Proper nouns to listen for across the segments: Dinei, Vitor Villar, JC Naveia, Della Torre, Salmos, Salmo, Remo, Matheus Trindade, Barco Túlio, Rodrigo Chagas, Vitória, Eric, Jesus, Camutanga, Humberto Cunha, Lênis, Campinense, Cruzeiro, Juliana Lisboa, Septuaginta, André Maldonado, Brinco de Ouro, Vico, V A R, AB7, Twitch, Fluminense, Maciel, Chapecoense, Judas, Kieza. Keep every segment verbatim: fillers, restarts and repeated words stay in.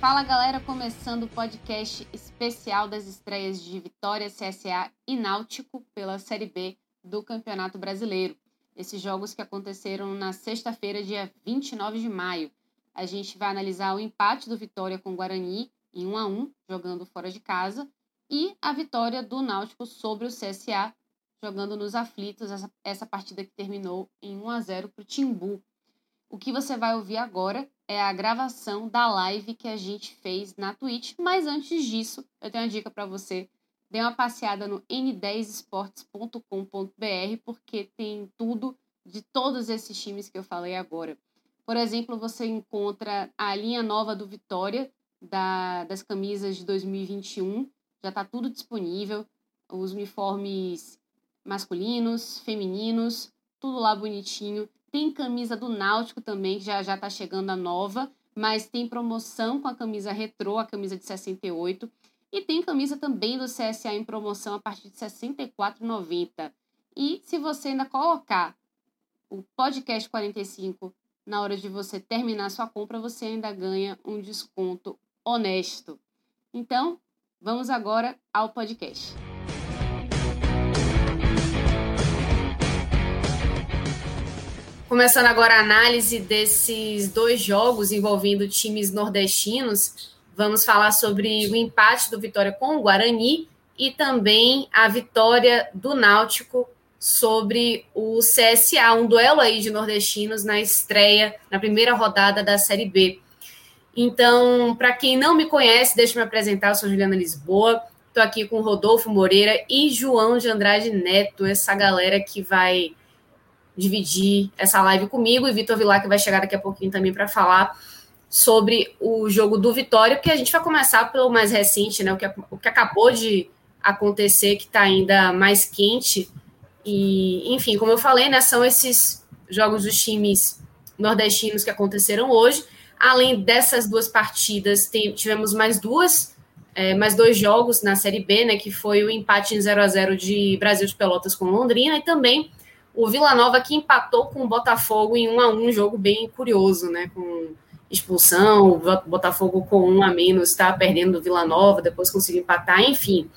Fala galera, começando o podcast especial das estreias de Vitória, C S A e Náutico pela Série B do Campeonato Brasileiro. Esses jogos que aconteceram na sexta-feira, dia vinte e nove de maio. A gente vai analisar o empate do Vitória com o Guarani em um a um, jogando fora de casa, e a vitória do Náutico sobre o C S A, jogando nos Aflitos, essa, essa partida que terminou em um a zero para o Timbu. O que você vai ouvir agora é a gravação da live que a gente fez na Twitch, mas antes disso, eu tenho uma dica para você. Dê uma passeada no n dez esportes ponto com ponto b r, porque tem tudo de todos esses times que eu falei agora. Por exemplo, você encontra a linha nova do Vitória, da, das camisas de dois mil e vinte e um, já está tudo disponível, os uniformes masculinos, femininos, tudo lá bonitinho. Tem camisa do Náutico também, que já já está chegando a nova, mas tem promoção com a camisa retrô, a camisa de sessenta e oito. E tem camisa também do C S A em promoção a partir de sessenta e quatro reais e noventa centavos. E se você ainda colocar o podcast quarenta e cinco na hora de você terminar a sua compra, você ainda ganha um desconto honesto. Então, vamos agora ao podcast. Começando agora a análise desses dois jogos envolvendo times nordestinos, vamos falar sobre o empate do Vitória com o Guarani e também a vitória do Náutico sobre o C S A, um duelo aí de nordestinos na estreia, na primeira rodada da Série B. Então, para quem não me conhece, deixa eu me apresentar, eu sou Juliana Lisboa, estou aqui com Rodolfo Moreira e João de Andrade Neto, essa galera que vai dividir essa live comigo, e Vitor Villar, que vai chegar daqui a pouquinho também para falar sobre o jogo do Vitória, porque a gente vai começar pelo mais recente, né, o que, o que acabou de acontecer, que está ainda mais quente, e enfim, como eu falei, né, são esses jogos dos times nordestinos que aconteceram hoje. Além dessas duas partidas, tem, tivemos mais duas, é, mais dois jogos na Série B, né, que foi o empate em zero a zero de Brasil de Pelotas com Londrina, e também o Vila Nova, que empatou com o Botafogo em um a um, um jogo bem curioso, né? Com expulsão, o Botafogo com um a menos, tá perdendo do Vila Nova, depois conseguiu empatar, enfim.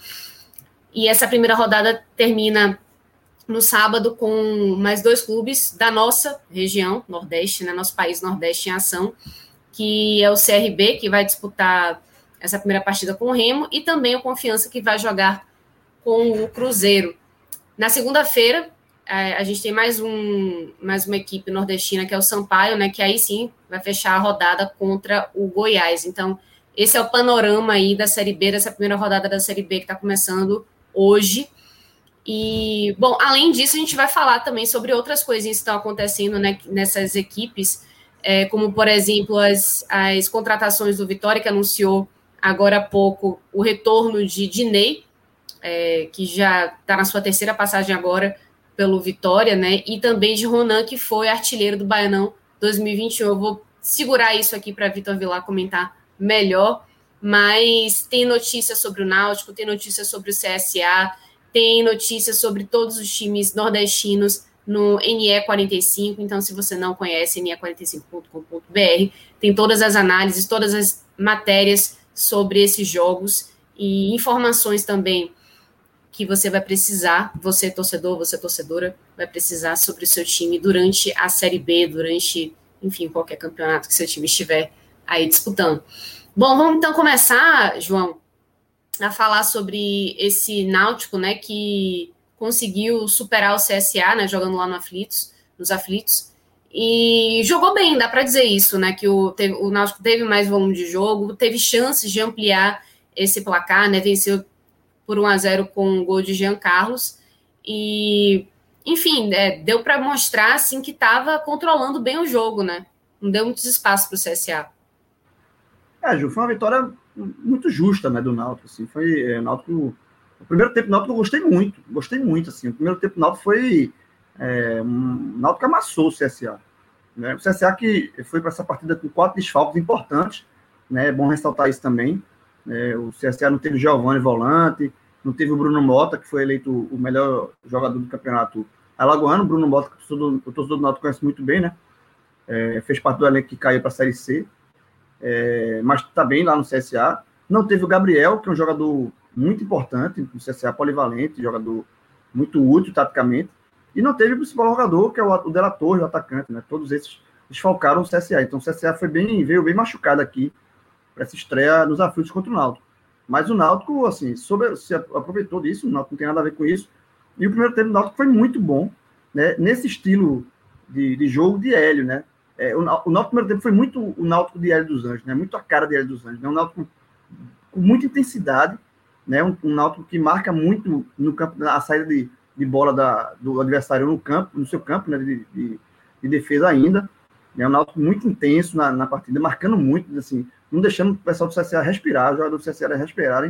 E essa primeira rodada termina no sábado com mais dois clubes da nossa região, Nordeste, né? Nosso país Nordeste em ação, que é o C R B, que vai disputar essa primeira partida com o Remo, e também o Confiança, que vai jogar com o Cruzeiro. Na segunda-feira, a gente tem mais, um, mais uma equipe nordestina, que é o Sampaio, né, que aí sim vai fechar a rodada contra o Goiás. Então, esse é o panorama aí da Série B, dessa primeira rodada da Série B que está começando hoje. E, bom, além disso, a gente vai falar também sobre outras coisinhas que estão acontecendo, né, nessas equipes, é, como, por exemplo, as, as contratações do Vitória, que anunciou agora há pouco o retorno de Dinei, é, que já está na sua terceira passagem agora pelo Vitória, né, e também de Ronan, que foi artilheiro do Baianão dois mil e vinte e um. Eu vou segurar isso aqui para Vitor Villar comentar melhor, mas tem notícia sobre o Náutico, tem notícia sobre o C S A, tem notícia sobre todos os times nordestinos no N E quarenta e cinco, então se você não conhece, n e quarenta e cinco ponto com ponto b r, tem todas as análises, todas as matérias sobre esses jogos e informações também que você vai precisar, você torcedor, você torcedora, vai precisar sobre o seu time durante a Série B, durante, enfim, qualquer campeonato que seu time estiver aí disputando. Bom, vamos então começar, João, a falar sobre esse Náutico, né, que conseguiu superar o C S A, né, jogando lá no Aflitos, nos Aflitos. E jogou bem, dá para dizer isso, né? Que o, teve, o Náutico teve mais volume de jogo, teve chances de ampliar esse placar, né? Venceu por um a zero com o um gol de Jean Carlos. E, enfim, é, deu para mostrar assim, que estava controlando bem o jogo, né? Não deu muitos espaços para o C S A. É, Ju, foi uma vitória muito justa, né, do Náutico. Assim. Foi, é, Náutico... O primeiro tempo do Náutico eu gostei muito, gostei muito. Assim. O primeiro tempo do Náutico foi... É, um, o Náutico amassou o C S A. Né? O C S A que foi para essa partida com quatro desfalques importantes, né? É bom ressaltar isso também. É, o C S A não teve o Giovanni volante, não teve o Bruno Mota, que foi eleito o melhor jogador do campeonato alagoano. O Bruno Mota, que o torcedor do Náutico conhece muito bem, né? É, fez parte do elenco que caiu para a Série C, é, mas está bem lá no C S A. Não teve o Gabriel, que é um jogador muito importante no C S A, polivalente, jogador muito útil taticamente. E não teve o principal jogador, que é o, o Dela Torre, o atacante, né? Todos esses desfalcaram o C S A. Então o C S A foi bem, veio bem machucado aqui para essa estreia nos Aflitos contra o Náutico. Mas o Náutico, assim, sobre, se aproveitou disso, o Náutico não tem nada a ver com isso. E o primeiro tempo do Náutico foi muito bom, né? Nesse estilo de, de jogo de Hélio, né? É, o, o Náutico no primeiro tempo foi muito o Náutico de Hélio dos Anjos, né? Muito a cara de Hélio dos Anjos, né? Um Náutico com muita intensidade, né? Um, um Náutico que marca muito no campo, na saída de, de bola da, do adversário no campo, no seu campo, né? De, de, de defesa ainda. É um Náutico muito intenso na, na partida, marcando muito, assim, não deixando o pessoal do C S A respirar, os jogadores do C S A respirarem.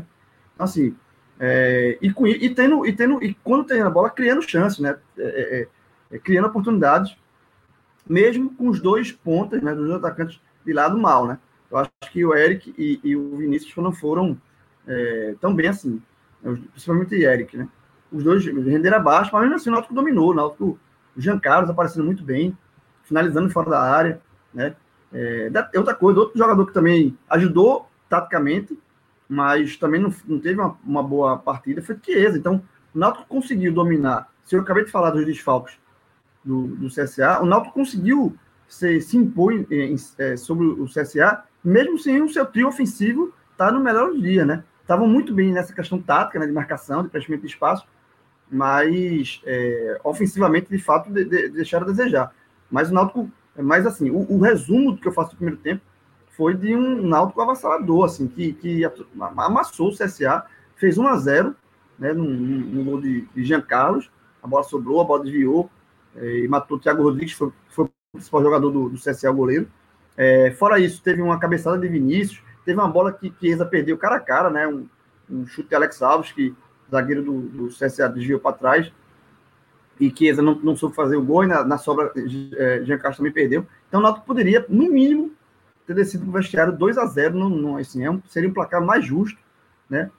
Então, assim, é, e, com, e, tendo, e, tendo, e quando tem a bola, criando chances, né? É, é, é, criando oportunidades, mesmo com os dois pontas, né? Dos dois atacantes de lado mal, né? Eu acho que o Eric e, e o Vinícius não foram é, tão bem assim, principalmente o Eric, né? Os dois renderam abaixo, mas mesmo assim o Náutico dominou, o Náutico, o Jean Carlos aparecendo muito bem, finalizando fora da área, né? É, outra coisa, outro jogador que também ajudou taticamente, mas também não, não teve uma, uma boa partida, foi o Kieza. Então, o Náutico conseguiu dominar. Se eu acabei de falar dos desfalques do, do C S A, o Náutico conseguiu se, se impor em, em, é, sobre o C S A, mesmo sem o seu trio ofensivo estar tá no melhor dia, né? Estavam muito bem nessa questão tática, né, de marcação, de preenchimento de espaço, mas é, ofensivamente, de fato, de, de, deixaram a desejar. Mas o Náutico, mas assim, o, o resumo do que eu faço do primeiro tempo foi de um Náutico avassalador, assim, que, que amassou o C S A, fez um a zero, né, num, num gol de, de Jean Carlos, a bola sobrou, a bola desviou, é, e matou o Thiago Rodrigues, foi, foi o principal jogador do, do C S A, o goleiro. É, fora isso, teve uma cabeçada de Vinícius, teve uma bola que Kieza perdeu cara a cara, né, um, um chute de Alex Alves, que zagueiro do, do C S A desviou para trás, e Kieza não, não soube fazer o gol, e na, na sobra é, Jean Carlos também perdeu. Então o Náutico poderia, no mínimo, ter descido para o vestiário dois a zero, no, no, assim, é um, seria um placar mais justo, né?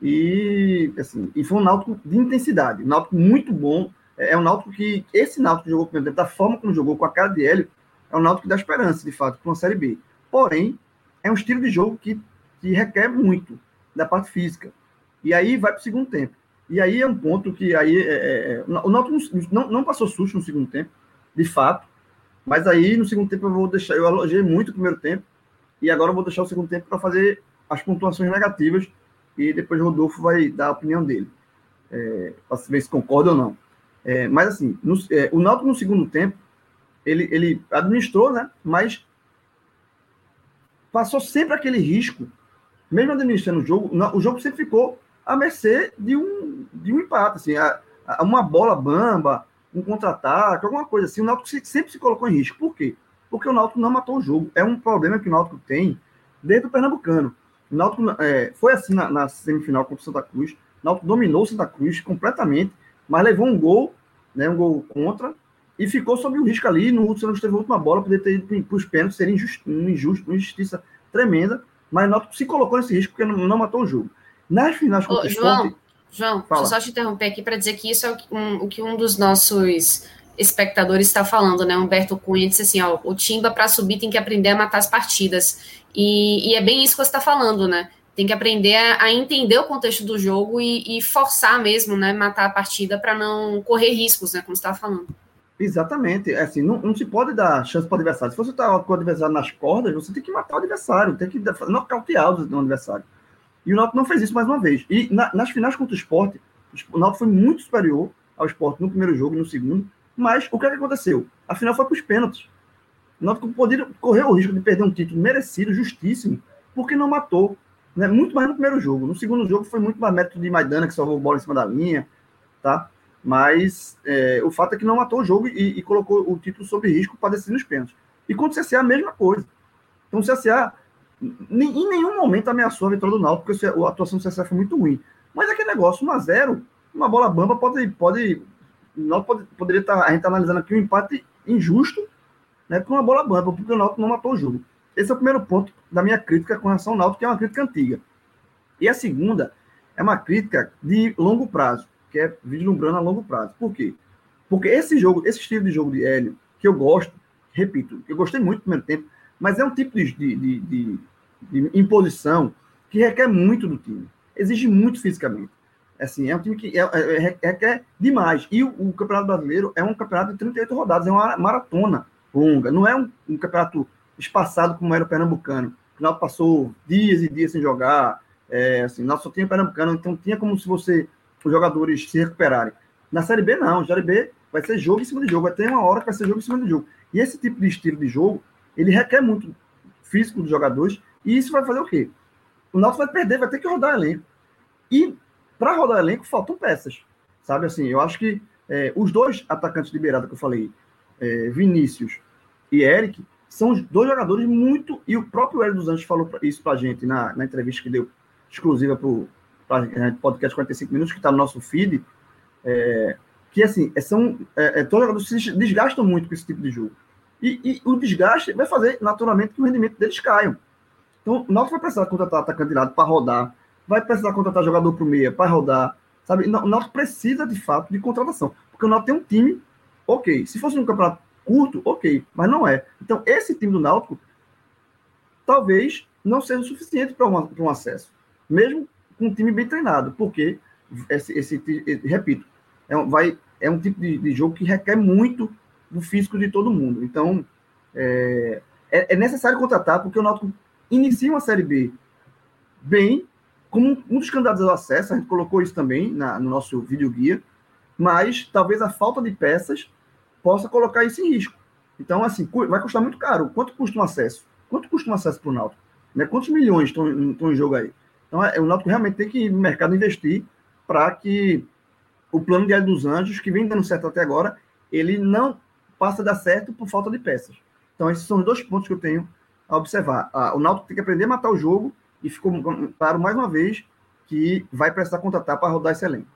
E, assim, e foi um Náutico de intensidade, um Náutico muito bom, é, é um Náutico que, esse Náutico que jogou pelo tempo, da forma como jogou, com a cara de Hélio, é um Náutico que dá esperança, de fato, para uma Série B. Porém, é um estilo de jogo que, que requer muito da parte física. E aí vai para o segundo tempo. E aí é um ponto que aí é, é, o Náutico não, não passou susto no segundo tempo, de fato, mas aí no segundo tempo eu vou deixar, eu elogiei muito o primeiro tempo, e agora eu vou deixar o segundo tempo para fazer as pontuações negativas, e depois o Rodolfo vai dar a opinião dele, é, para ver se concorda ou não. É, mas assim, no, é, o Náutico no segundo tempo, ele, ele administrou, né, mas passou sempre aquele risco, mesmo administrando o jogo, o jogo sempre ficou a mercê de um, de um empate, assim, a, a uma bola bamba, um contra-ataque, alguma coisa assim, o Náutico se, sempre se colocou em risco. Por quê? Porque o Náutico não matou o jogo. É um problema que o Náutico tem desde o Pernambucano. O Náutico é, foi assim na, na semifinal contra o Santa Cruz, o Náutico dominou o Santa Cruz completamente, mas levou um gol, né, um gol contra, e ficou sob o risco ali, no último, teve a última bola, poderia ter ido para os pênaltis, seria injusto, injusto, uma injustiça tremenda, mas o Náutico se colocou nesse risco porque não, não matou o jogo. Nas finais contra o João, João deixa eu só te interromper aqui para dizer que isso é o que, um, o que um dos nossos espectadores está falando, né? Humberto Cunha disse assim, ó, o Timba para subir tem que aprender a matar as partidas. E, e é bem isso que você está falando, né? Tem que aprender a, a entender o contexto do jogo e, e forçar mesmo, né? Matar a partida para não correr riscos, né? Como você estava falando. Exatamente. É assim, não, não se pode dar chance para o adversário. Se você está com o adversário nas cordas, você tem que matar o adversário, tem que nocautear o adversário. E o Náutico não fez isso mais uma vez. E na, nas finais contra o Sport, o Náutico foi muito superior ao Sport no primeiro jogo e no segundo. Mas o que, é que aconteceu? a final foi para os pênaltis. O Náutico poderia correr o risco de perder um título merecido, justíssimo, porque não matou, né? Muito mais no primeiro jogo. No segundo jogo foi muito mais mérito de Maidana, que salvou a bola em cima da linha, tá? Mas é, o fato é que não matou o jogo e, e colocou o título sob risco para decidir nos pênaltis. E contra o C S A, a mesma coisa. Então o C S A nem, em nenhum momento ameaçou a vitória do Náutico, porque a atuação do C S A foi muito ruim. Mas aquele negócio, um a zero, uma bola bamba, pode... pode o Náutico pode, poderia estar... A gente está analisando aqui um empate injusto, né, com uma bola bamba, porque o Náutico não matou o jogo. Esse é o primeiro ponto da minha crítica com relação ao Náutico, que é uma crítica antiga. E a segunda é uma crítica de longo prazo, que é vislumbrando a longo prazo. Por quê? Porque esse jogo, esse estilo de jogo de Hélio, que eu gosto, repito, eu gostei muito do primeiro tempo, mas é um tipo de, de, de, de imposição que requer muito do time. Exige muito fisicamente. Assim, é um time que é, é, é, requer demais. E o, o Campeonato Brasileiro é um campeonato de trinta e oito rodadas, é uma maratona longa. Não é um, um campeonato espaçado como era o Pernambucano. O Náutico passou dias e dias sem jogar. É, assim, o Náutico só tinha Pernambucano, então tinha como se você... os jogadores se recuperarem. Na Série B, não. Na Série B vai ser jogo em cima de jogo. Vai ter uma hora que vai ser jogo em cima de jogo. E esse tipo de estilo de jogo, ele requer muito físico dos jogadores, e isso vai fazer o quê? O Náutico vai perder, vai ter que rodar elenco. E para rodar elenco, faltam peças. Sabe, assim, eu acho que é, os dois atacantes de beirada que eu falei, é, Vinícius e Eric, são dois jogadores muito... E o próprio Hélio dos Anjos falou isso pra gente na, na entrevista que deu exclusiva pro podcast quarenta e cinco minutos, que está no nosso feed, é, que, assim, são, é, é, todos os jogadores se desgastam muito com esse tipo de jogo. E, e o desgaste vai fazer, naturalmente, que o rendimento deles caia. Então, o Náutico vai precisar contratar atacante de lado para rodar, vai precisar contratar jogador para o meia para rodar, sabe? O Náutico precisa, de fato, de contratação, porque o Náutico tem um time, ok. Se fosse um campeonato curto, ok, mas não é. Então, esse time do Náutico talvez não seja o suficiente para um acesso, mesmo um time bem treinado, porque esse, esse, esse repito, é um, vai, é um tipo de, de jogo que requer muito do físico de todo mundo. Então, é, é necessário contratar, porque o Náutico inicia uma Série B bem, como um dos candidatos ao acesso, a gente colocou isso também na, no nosso vídeo guia, mas talvez a falta de peças possa colocar isso em risco. Então, assim, vai custar muito caro. Quanto custa um acesso? Quanto custa um acesso para o Náutico? Né? Quantos milhões estão em jogo aí? Então, o Náutico realmente tem que ir no mercado investir para que o plano de Hélio dos Anjos, que vem dando certo até agora, ele não passe a dar certo por falta de peças. Então, esses são os dois pontos que eu tenho a observar. Ah, o Náutico tem que aprender a matar o jogo, e ficou claro mais uma vez que vai precisar contratar para rodar esse elenco.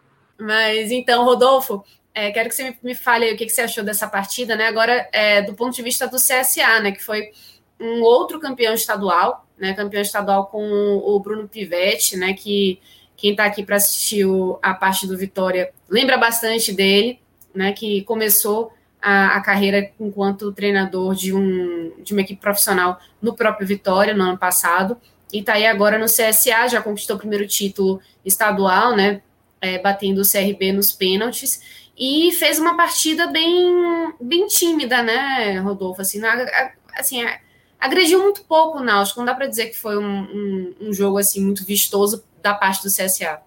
Mas, então, Rodolfo, é, quero que você me fale aí o que, que você achou dessa partida, né? Agora, é, do ponto de vista do C S A, né? Que foi um outro campeão estadual, né, campeão estadual com o Bruno Pivetti, né, que quem está aqui para assistir o, a parte do Vitória lembra bastante dele, né, que começou a, a carreira enquanto treinador de, um, de uma equipe profissional no próprio Vitória no ano passado, e está aí agora no C S A, já conquistou o primeiro título estadual, né, é, batendo o C R B nos pênaltis, e fez uma partida bem, bem tímida, né, Rodolfo, assim, na, assim a, agrediu muito pouco o Náutico, não dá para dizer que foi um, um, um jogo assim, muito vistoso da parte do C S A.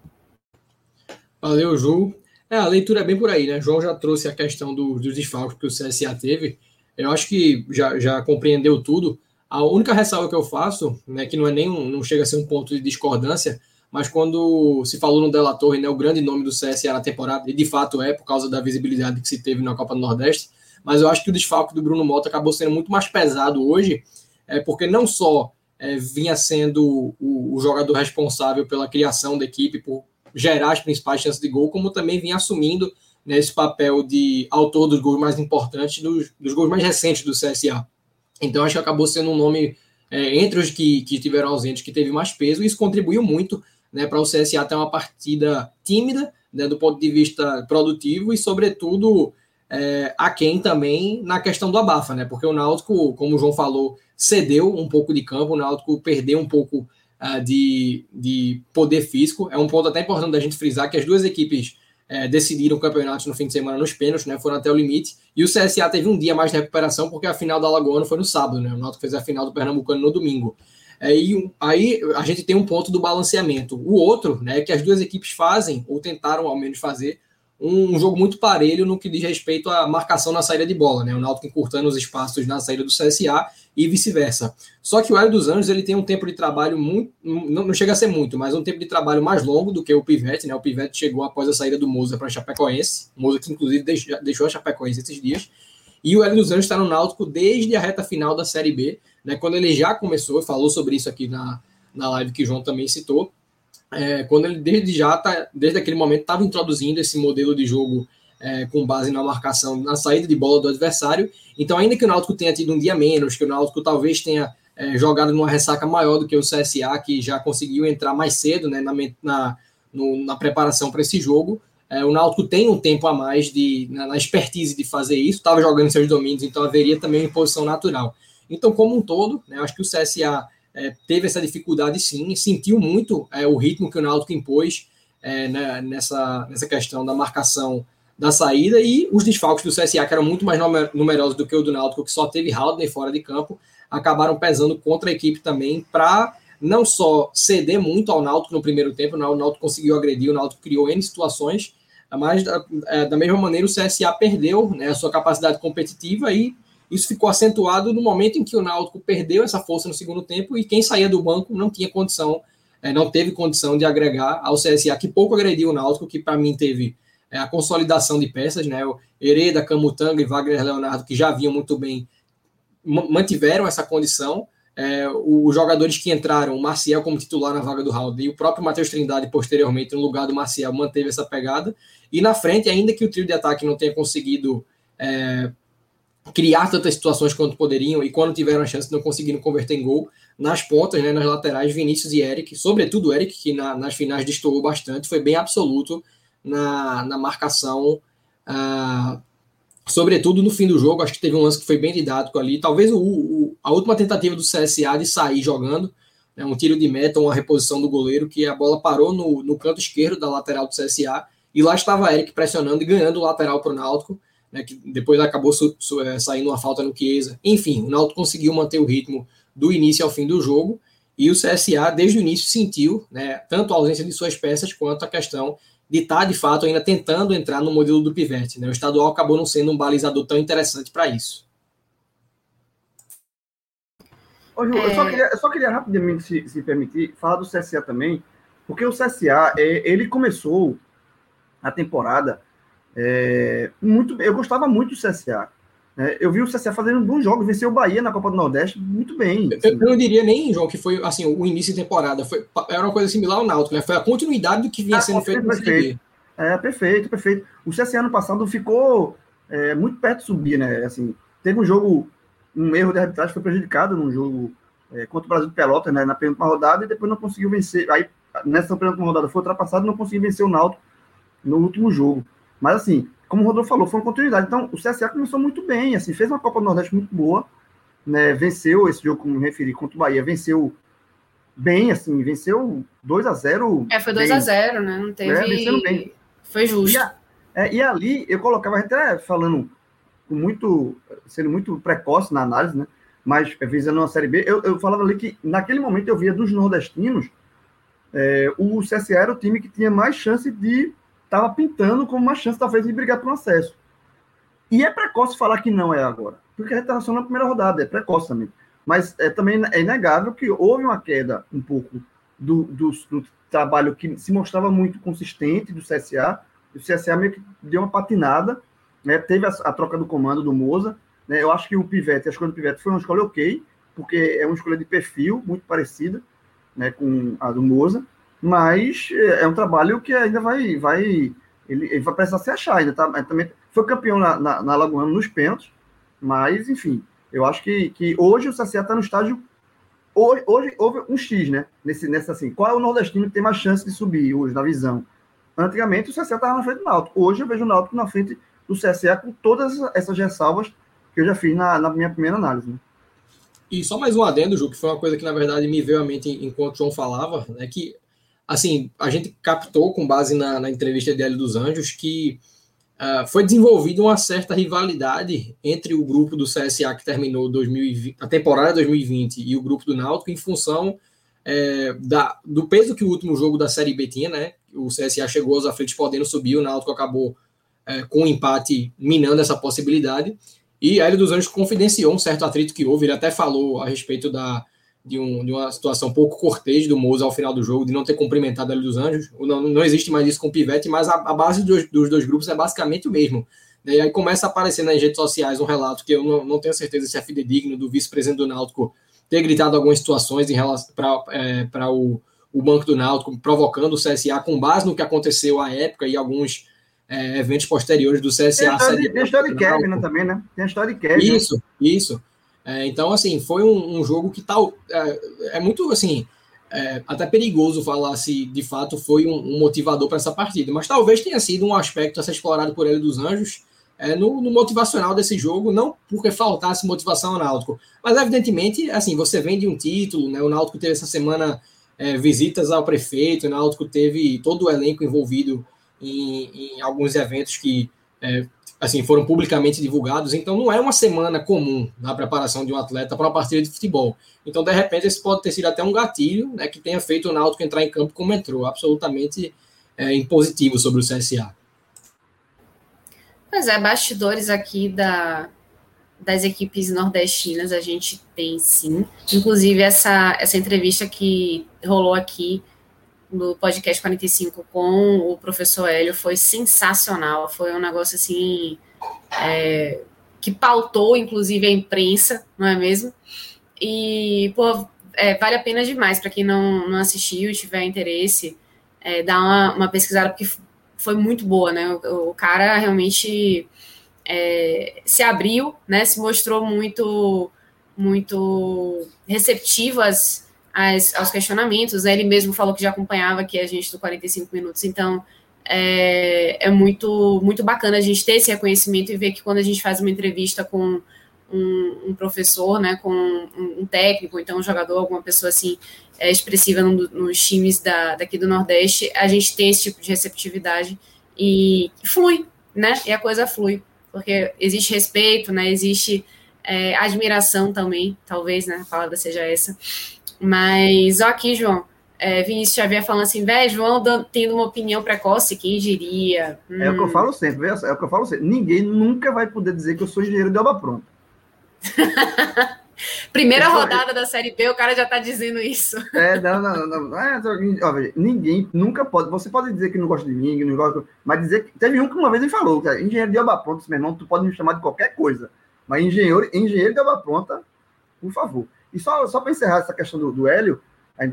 Valeu, Ju. É, a leitura é bem por aí, né? O João já trouxe a questão do, dos desfalques que o C S A teve. Eu acho que já, já compreendeu tudo. A única ressalva que eu faço, né, que não é nem um, não chega a ser um ponto de discordância, mas quando se falou no Della Torre, né, o grande nome do C S A na temporada, e de fato é por causa da visibilidade que se teve na Copa do Nordeste, mas eu acho que o desfalque do Bruno Mota acabou sendo muito mais pesado hoje. É porque não só é, vinha sendo o, o jogador responsável pela criação da equipe, por gerar as principais chances de gol, como também vinha assumindo, né, esse papel de autor dos gols mais importantes, dos, dos gols mais recentes do C S A. Então, acho que acabou sendo um nome, é, entre os que, que tiveram ausentes, que teve mais peso, e isso contribuiu muito, né, para o C S A ter uma partida tímida, né, do ponto de vista produtivo, e, sobretudo, é, aquém também na questão do abafa, né? Porque o Náutico, como o João falou, cedeu um pouco de campo, o Náutico perdeu um pouco uh, de, de poder físico. É um ponto até importante da gente frisar que as duas equipes uh, decidiram o campeonato no fim de semana nos pênaltis, né? Foram até o limite, e o C S A teve um dia mais de recuperação, porque a final da Alagoana foi no sábado, né? O Náutico fez a final do Pernambucano no domingo. É, e aí a gente tem um ponto do balanceamento. O outro, né, que as duas equipes fazem, ou tentaram ao menos fazer, um jogo muito parelho no que diz respeito à marcação na saída de bola, né? O Náutico encurtando os espaços na saída do C S A e vice-versa. Só que o Hélio dos Anjos, ele tem um tempo de trabalho muito, não, não chega a ser muito, mas um tempo de trabalho mais longo do que o Pivetti, né? O Pivetti chegou após a saída do Moza para a Chapecoense, Moza que inclusive deixou, deixou a Chapecoense esses dias, e o Hélio dos Anjos está no Náutico desde a reta final da Série B, né? Quando ele já começou, falou sobre isso aqui na, na live que o João também citou, É, quando ele desde já, tá, desde aquele momento, estava introduzindo esse modelo de jogo é, com base na marcação, na saída de bola do adversário. Então, ainda que o Náutico tenha tido um dia menos, que o Náutico talvez tenha é, jogado numa ressaca maior do que o C S A, que já conseguiu entrar mais cedo, né, na, na, no, na preparação para esse jogo, é, o Náutico tem um tempo a mais de, na, na expertise de fazer isso, estava jogando seus domínios, então haveria também uma imposição natural. Então, como um todo, né, acho que o C S A É, teve essa dificuldade sim, sentiu muito é, o ritmo que o Náutico impôs é, né, nessa, nessa questão da marcação da saída, e os desfalques do C S A, que eram muito mais numerosos do que o do Náutico, que só teve Haldner fora de campo, acabaram pesando contra a equipe também, para não só ceder muito ao Náutico no primeiro tempo. O Náutico conseguiu agredir, o Náutico criou N situações, mas da, é, da mesma maneira o C S A perdeu, né, a sua capacidade competitiva, e isso ficou acentuado no momento em que o Náutico perdeu essa força no segundo tempo, e quem saía do banco não tinha condição, não teve condição de agregar ao C S A, que pouco agrediu o Náutico, que para mim teve a consolidação de peças, né? O Hereda, Camutanga e Wagner Leonardo, que já vinham muito bem, mantiveram essa condição. Os jogadores que entraram, o Maciel como titular na vaga do Raul, e o próprio Matheus Trindade posteriormente no lugar do Maciel, manteve essa pegada. E na frente, ainda que o trio de ataque não tenha conseguido É, criar tantas situações quanto poderiam, e quando tiveram a chance não conseguiram converter em gol, nas pontas, né, nas laterais, Vinícius e Eric, sobretudo Eric, que na, nas finais destoou bastante, foi bem absoluto na, na marcação, ah, sobretudo no fim do jogo. Acho que teve um lance que foi bem didático ali, talvez o, o, a última tentativa do C S A de sair jogando, né, um tiro de meta, uma reposição do goleiro, que a bola parou no, no canto esquerdo da lateral do C S A, e lá estava Eric pressionando e ganhando o lateral para o Náutico, né, que depois acabou su- su- saindo uma falta no Kieza. Enfim, o Náutico conseguiu manter o ritmo do início ao fim do jogo, e o C S A desde o início sentiu, né, tanto a ausência de suas peças quanto a questão de estar de fato ainda tentando entrar no modelo do Pivetti, né? O estadual acabou não sendo um balizador tão interessante para isso. Ô, João, é... eu, só queria, eu só queria rapidamente, se, se permitir, falar do C S A também, porque o C S A é, ele começou a temporada É, muito, eu gostava muito do C S A, né? Eu vi o C S A fazendo bons jogos, venceu o Bahia na Copa do Nordeste muito bem, assim. eu, eu não diria nem, João, que foi assim, o início de temporada foi, era uma coisa similar ao Náutico, né? Foi a continuidade do que vinha ah, sendo feito no C R B. É, perfeito, perfeito. O C S A ano passado ficou é, muito perto de subir, né? Assim, teve um jogo, um erro de arbitragem, foi prejudicado num jogo é, contra o Brasil de Pelotas, né, na penúltima rodada, e depois não conseguiu vencer. Aí nessa penúltima rodada foi ultrapassado, não conseguiu vencer o Náutico no último jogo. Mas, assim, como o Rodolfo falou, foi uma continuidade. Então, o C S A começou muito bem, assim, fez uma Copa do Nordeste muito boa, né, venceu esse jogo, como me referi, contra o Bahia, venceu bem, assim, venceu dois a zero. É, foi dois a zero, né, não teve... É, vencendo bem. Foi justo. E, a, é, e ali, eu colocava, até falando, muito, sendo muito precoce na análise, né, mas visando uma Série B, eu, eu falava ali que, naquele momento, eu via dos nordestinos, é, o C S A era o time que tinha mais chance de... estava pintando como uma chance, talvez, de brigar por um acesso. E é precoce falar que não é agora, porque a retração na primeira rodada é precoce também. Mas é, também é inegável que houve uma queda um pouco do, do, do trabalho que se mostrava muito consistente do C S A. O C S A meio que deu uma patinada, né? Teve a, a troca do comando do Moza, né? Eu acho que o Pivetti, a escolha do Pivetti foi uma escolha ok, porque é uma escolha de perfil muito parecida, né, com a do Moza. Mas é um trabalho que ainda vai, vai ele, ele vai precisar se achar ainda, tá? Também foi campeão na, na, na Lagoana nos pênaltis, mas enfim, eu acho que, que hoje o C S A está no estágio, hoje, hoje houve um X, né, nesse, nessa, assim, qual é o nordestino que tem mais chance de subir hoje na visão? Antigamente o C S A estava na frente do Náutico, hoje eu vejo o Náutico na frente do C S A com todas essas ressalvas que eu já fiz na, na minha primeira análise, né? E só mais um adendo, Ju, que foi uma coisa que na verdade me veio à mente enquanto o João falava, né, que assim, a gente captou, com base na, na entrevista de Hélio dos Anjos, que uh, foi desenvolvida uma certa rivalidade entre o grupo do C S A, que terminou dois mil e vinte, a temporada dois mil e vinte, e o grupo do Náutico, em função é, da, do peso que o último jogo da Série B tinha, né? O C S A chegou aos aflitos podendo subir, o Náutico acabou é, com o um empate minando essa possibilidade. E Hélio dos Anjos confidenciou um certo atrito que houve, ele até falou a respeito da, de, um, de uma situação pouco cortês do Moza ao final do jogo, de não ter cumprimentado Hélio dos Anjos. Não, não existe mais isso com o Pivetti, mas a, a base dos, dos dois grupos é basicamente o mesmo. E aí começa a aparecer nas redes sociais um relato que eu não, não tenho certeza se é fidedigno, do vice-presidente do Náutico ter gritado algumas situações para é, o, o banco do Náutico, provocando o C S A com base no que aconteceu à época e alguns é, eventos posteriores do C S A. Tem a história, série B, tem a história de Kevin, né, também, né? Tem a história de Kevin. Isso, isso. É, então, assim, foi um, um jogo que tal... É, é muito, assim... É, até perigoso falar se de fato foi um, um motivador para essa partida, mas talvez tenha sido um aspecto a ser explorado por Hélio dos Anjos é, no, no motivacional desse jogo, não porque faltasse motivação ao Náutico, mas evidentemente, assim, você vende um título, né? O Náutico teve essa semana é, visitas ao prefeito, o Náutico teve todo o elenco envolvido em, em alguns eventos que é, assim, foram publicamente divulgados, então não é uma semana comum na preparação de um atleta para uma partida de futebol. Então, de repente, esse pode ter sido até um gatilho, né, que tenha feito o Náutico entrar em campo como entrou, absolutamente é, impositivo sobre o C S A. Pois é, bastidores aqui da, das equipes nordestinas a gente tem sim, inclusive essa, essa entrevista que rolou aqui no podcast quarenta e cinco com o professor Hélio foi sensacional, foi um negócio assim é, que pautou inclusive a imprensa, não é mesmo? E pô, é, vale a pena demais para quem não, não assistiu, tiver interesse, é, dá uma, uma pesquisada, porque foi muito boa, né? O, o cara realmente é, se abriu, né? Se mostrou muito, muito receptivo às As, aos questionamentos, né? Ele mesmo falou que já acompanhava aqui a gente do quarenta e cinco Minutos, então é, é muito, muito bacana a gente ter esse reconhecimento e ver que quando a gente faz uma entrevista com um, um professor, né, com um, um técnico, então um jogador, alguma pessoa assim é, expressiva no, nos times da, daqui do Nordeste, a gente tem esse tipo de receptividade e flui, né? E a coisa flui, porque existe respeito, né? Existe é, admiração também, talvez, né? A palavra seja essa. Mas, ó, aqui, João, é, Vinícius já vinha falando assim, velho, João dando, tendo uma opinião precoce, quem diria? Hum. É o que eu falo sempre, véio, é o que eu falo sempre. Ninguém nunca vai poder dizer que eu sou engenheiro de obra pronta. Primeira eu rodada sou... da Série B, o cara já tá dizendo isso. É, não, não, não. não é, ó, véio, ninguém nunca pode, você pode dizer que não gosta de mim, que não gosta, mas dizer que... Teve um que uma vez ele falou, cara, engenheiro de obra pronta, meu irmão, tu pode me chamar de qualquer coisa, mas engenheiro, engenheiro de obra pronta, por favor. E só, só para encerrar essa questão do, do Hélio,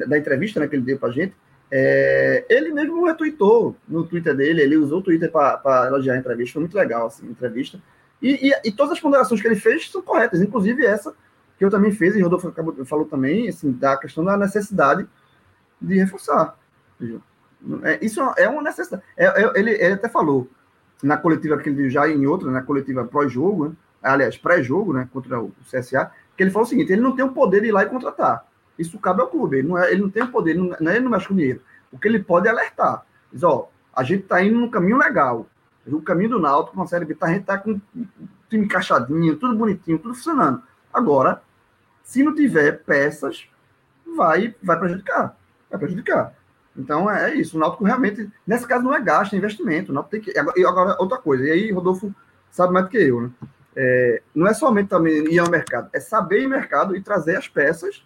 da entrevista, né, que ele deu para a gente, é, ele mesmo retuitou no Twitter dele, ele usou o Twitter para elogiar a entrevista, foi muito legal assim, a entrevista. E, e, e todas as ponderações que ele fez são corretas, inclusive essa que eu também fiz, e o Rodolfo falou também, assim, da questão da necessidade de reforçar. Isso é uma necessidade. É, é, ele, ele até falou, na coletiva que ele deu já em outra, na coletiva pró-jogo, né, aliás, pré-jogo, né, contra o C S A, que ele falou o seguinte, ele não tem o poder de ir lá e contratar. Isso cabe ao clube, ele não, é, ele não tem o poder, ele não, ele não mexe com dinheiro. O que ele pode é alertar. Diz, ó, a gente tá indo num caminho legal. O caminho do Náutico, com a Série B, tá, a gente tá com o time encaixadinho, tudo bonitinho, tudo funcionando. Agora, se não tiver peças, vai, vai prejudicar. Vai prejudicar. Então, é isso. O Náutico realmente, nesse caso, não é gasto, é investimento. O Náutico tem que... E agora, outra coisa. E aí, Rodolfo sabe mais do que eu, né? É, não é somente também ir ao mercado, é saber ir ao mercado e trazer as peças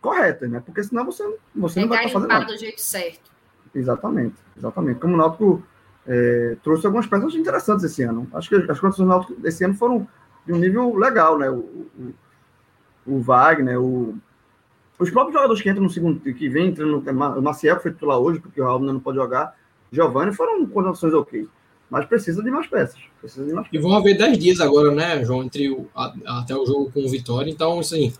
corretas, né? Porque senão você, você não vai fazer nada. Do jeito certo. Exatamente, exatamente. Como o Náutico é, trouxe algumas peças interessantes esse ano. Acho que as condições do Náutico desse ano foram de um nível legal, né? O, o, o Wagner, o, os próprios jogadores que entram no segundo, que vem entrando, o Maciel que foi titular hoje, porque o Raul não pode jogar, Giovanni, foram condições ok. Mas precisa de mais peças. Precisa de mais peças. E vão haver dez dias agora, né, João, entre o, a, até o jogo com o Vitória. Então, assim,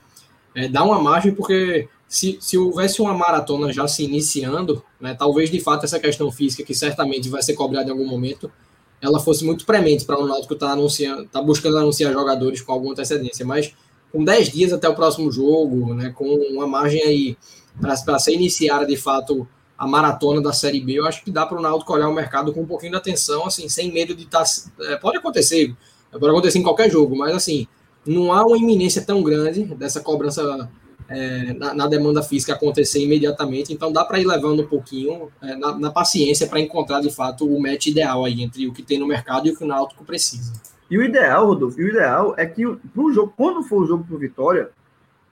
é, dá uma margem, porque se, se houvesse uma maratona já se iniciando, né, talvez, de fato, essa questão física, que certamente vai ser cobrada em algum momento, ela fosse muito premente para o Náutico estar anunciando, tá buscando anunciar jogadores com alguma antecedência. Mas com dez dias até o próximo jogo, né, com uma margem aí para ser iniciada, de fato, a maratona da Série B, eu acho que dá para o Náutico olhar o mercado com um pouquinho de atenção, assim, sem medo de estar... Tá, pode acontecer, pode acontecer em qualquer jogo, mas, assim, não há uma iminência tão grande dessa cobrança é, na, na demanda física acontecer imediatamente, então dá para ir levando um pouquinho é, na, na paciência para encontrar, de fato, o match ideal aí entre o que tem no mercado e o que o Náutico precisa. E o ideal, Rodolfo, e o ideal é que pro jogo, quando for o jogo pro Vitória,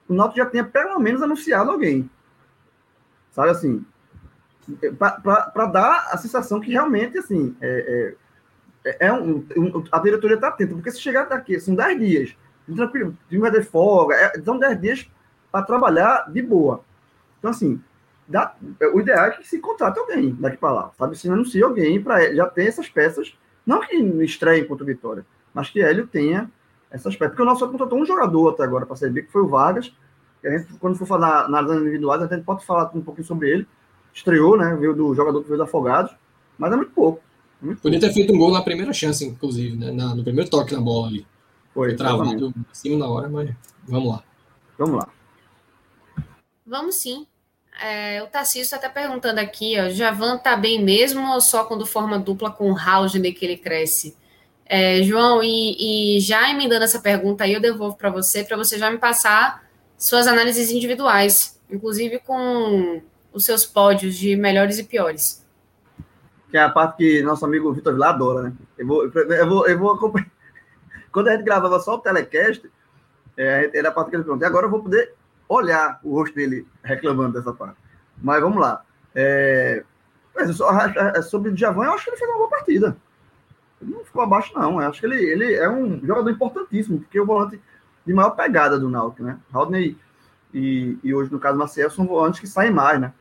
o Náutico já tenha pelo menos anunciado alguém. Sabe, assim, para dar a sensação que realmente, assim, é, é, é um, um, a diretoria está atenta, porque se chegar daqui, são dez dias, tranquilo, o time vai ter folga, é, são dez dias para trabalhar de boa. Então, assim, dá, o ideal é que se contrate alguém daqui para lá, sabe, se anuncia alguém para já ter essas peças, não que estreie contra o Vitória, mas que Hélio tenha essas peças, porque o nosso só contratou um jogador até agora para a Série B, que foi o Vargas, que a gente, quando for falar nas áreas individuais, a gente pode falar um pouquinho sobre ele. Estreou, né? Veio do jogador que veio do Afogados, mas é muito pouco. É muito Podia pouco. ter feito um gol na primeira chance, inclusive, né? na, no primeiro toque na bola ali. Foi, Foi travado em cima na hora, mas vamos lá. Vamos lá. Vamos sim. É, o Tarcísio está perguntando aqui, ó, Javan tá bem mesmo ou só quando forma dupla com o Haldner que ele cresce? É, João, e, e já emendando essa pergunta aí, eu devolvo para você, para você já me passar suas análises individuais, inclusive com os seus pódios de melhores e piores. Que é a parte que nosso amigo Vitor Villar adora, né? Eu vou, eu vou, eu vou acompanhar. Quando a gente gravava só o telecast, é, era a parte que ele perguntou. E agora eu vou poder olhar o rosto dele reclamando dessa parte. Mas vamos lá. É, sobre o Djavan, eu acho que ele fez uma boa partida. Ele não ficou abaixo, não. Eu acho que ele, ele é um jogador importantíssimo, porque o volante de maior pegada do Náutico, né? Rodney e, e hoje, no caso, Maciel, são volantes que saem mais, né?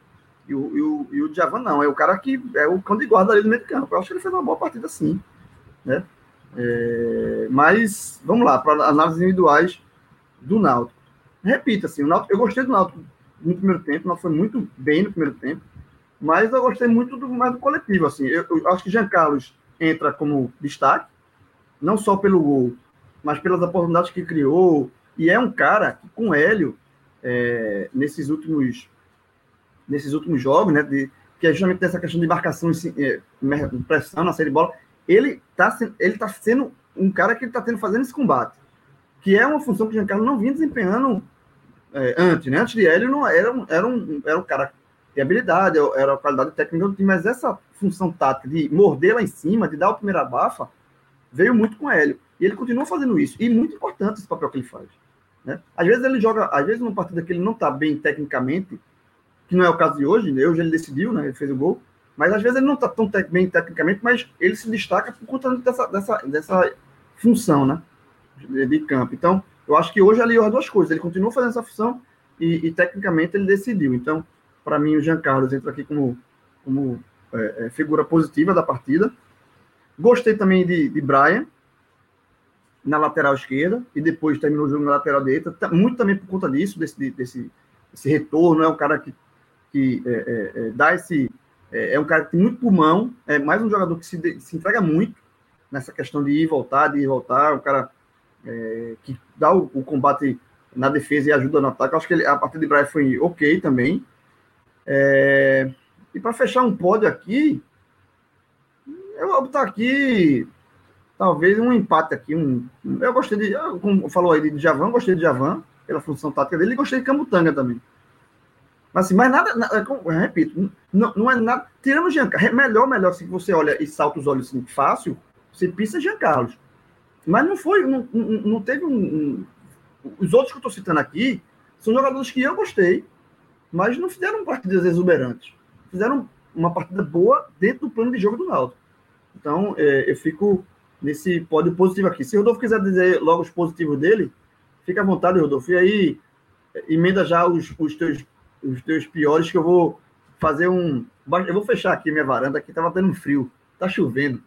E o, e o, e o Djavan não, é o cara que é o cão de guarda ali no meio de campo. Eu acho que ele fez uma boa partida, sim, né? É, mas, vamos lá, para análises individuais do Náutico. Repito, assim, o Náutico, eu gostei do Náutico no primeiro tempo, o Náutico foi muito bem no primeiro tempo, mas eu gostei muito do, mais do coletivo, assim. Eu, eu acho que Jean Carlos entra como destaque, não só pelo gol, mas pelas oportunidades que criou, e é um cara que com Hélio, é, nesses, últimos, nesses últimos jogos, né, de, que é justamente essa questão de marcação e pressão na série de bola, ele está ele tá sendo um cara que está fazendo esse combate, que é uma função que o Jean Carlos não vinha desempenhando é, antes, né? Antes de Hélio não, era, um, era, um, era um cara que tinha habilidade, era a qualidade técnica do time, mas essa função tática de morder lá em cima, de dar a primeira abafa, veio muito com Hélio. E ele continua fazendo isso. E muito importante esse papel que ele faz, né? Às vezes ele joga, às vezes numa partida que ele não está bem tecnicamente, que não é o caso de hoje, né? Hoje ele decidiu, né? Ele fez o gol. Mas às vezes ele não está tão te- bem tecnicamente, mas ele se destaca por conta dessa, dessa, dessa função, né? De campo. Então, eu acho que hoje ali é as duas coisas. Ele continua fazendo essa função e, e tecnicamente ele decidiu. Então, para mim, o Jean Carlos entra aqui como, como é, é, figura positiva da partida. Gostei também de, de Brian, na lateral esquerda, e depois terminou o jogo na lateral direita, muito também por conta disso, desse, desse, desse retorno, é um cara que, que é, é, é, dá esse... É, é um cara que tem muito pulmão, é mais um jogador que se, de, se entrega muito nessa questão de ir e voltar, de ir e voltar, um cara é, que dá o, o combate na defesa e ajuda no ataque. Eu acho que ele, a partida de Brian foi ok também. É, e para fechar um pódio aqui, eu vou botar aqui... Talvez um empate aqui. Um, eu gostei de. Como falou aí de Djavan, gostei de Djavan, pela função tática dele, e gostei de Camutanga também. Mas, assim, mas nada. nada repito, não, não é nada. Tirando o Jean Carlos, melhor, melhor, se assim, você olha e salta os olhos assim, fácil, você pisa Jean Carlos. Mas não foi. Não, não teve um, um. Os outros que eu estou citando aqui são jogadores que eu gostei, mas não fizeram partidas exuberantes. Fizeram uma partida boa dentro do plano de jogo do Náutico. Então, é, eu fico nesse pódio positivo aqui. Se o Rodolfo quiser dizer logo os positivos dele, fica à vontade, Rodolfo. E aí, emenda já os, os, teus, os teus piores, que eu vou fazer um... Eu vou fechar aqui minha varanda, aqui tá batendo um frio. Tá chovendo.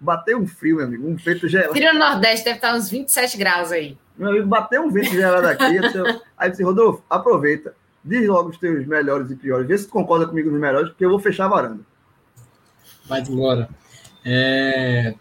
Bateu um frio, meu amigo. Um vento gelado. Frio no Nordeste, deve estar uns vinte e sete graus aí. Meu amigo, bateu um vento gelado aqui. Aí disse, Rodolfo, aproveita. Diz logo os teus melhores e piores. Vê se tu concorda comigo nos melhores, porque eu vou fechar a varanda. Vai embora. É...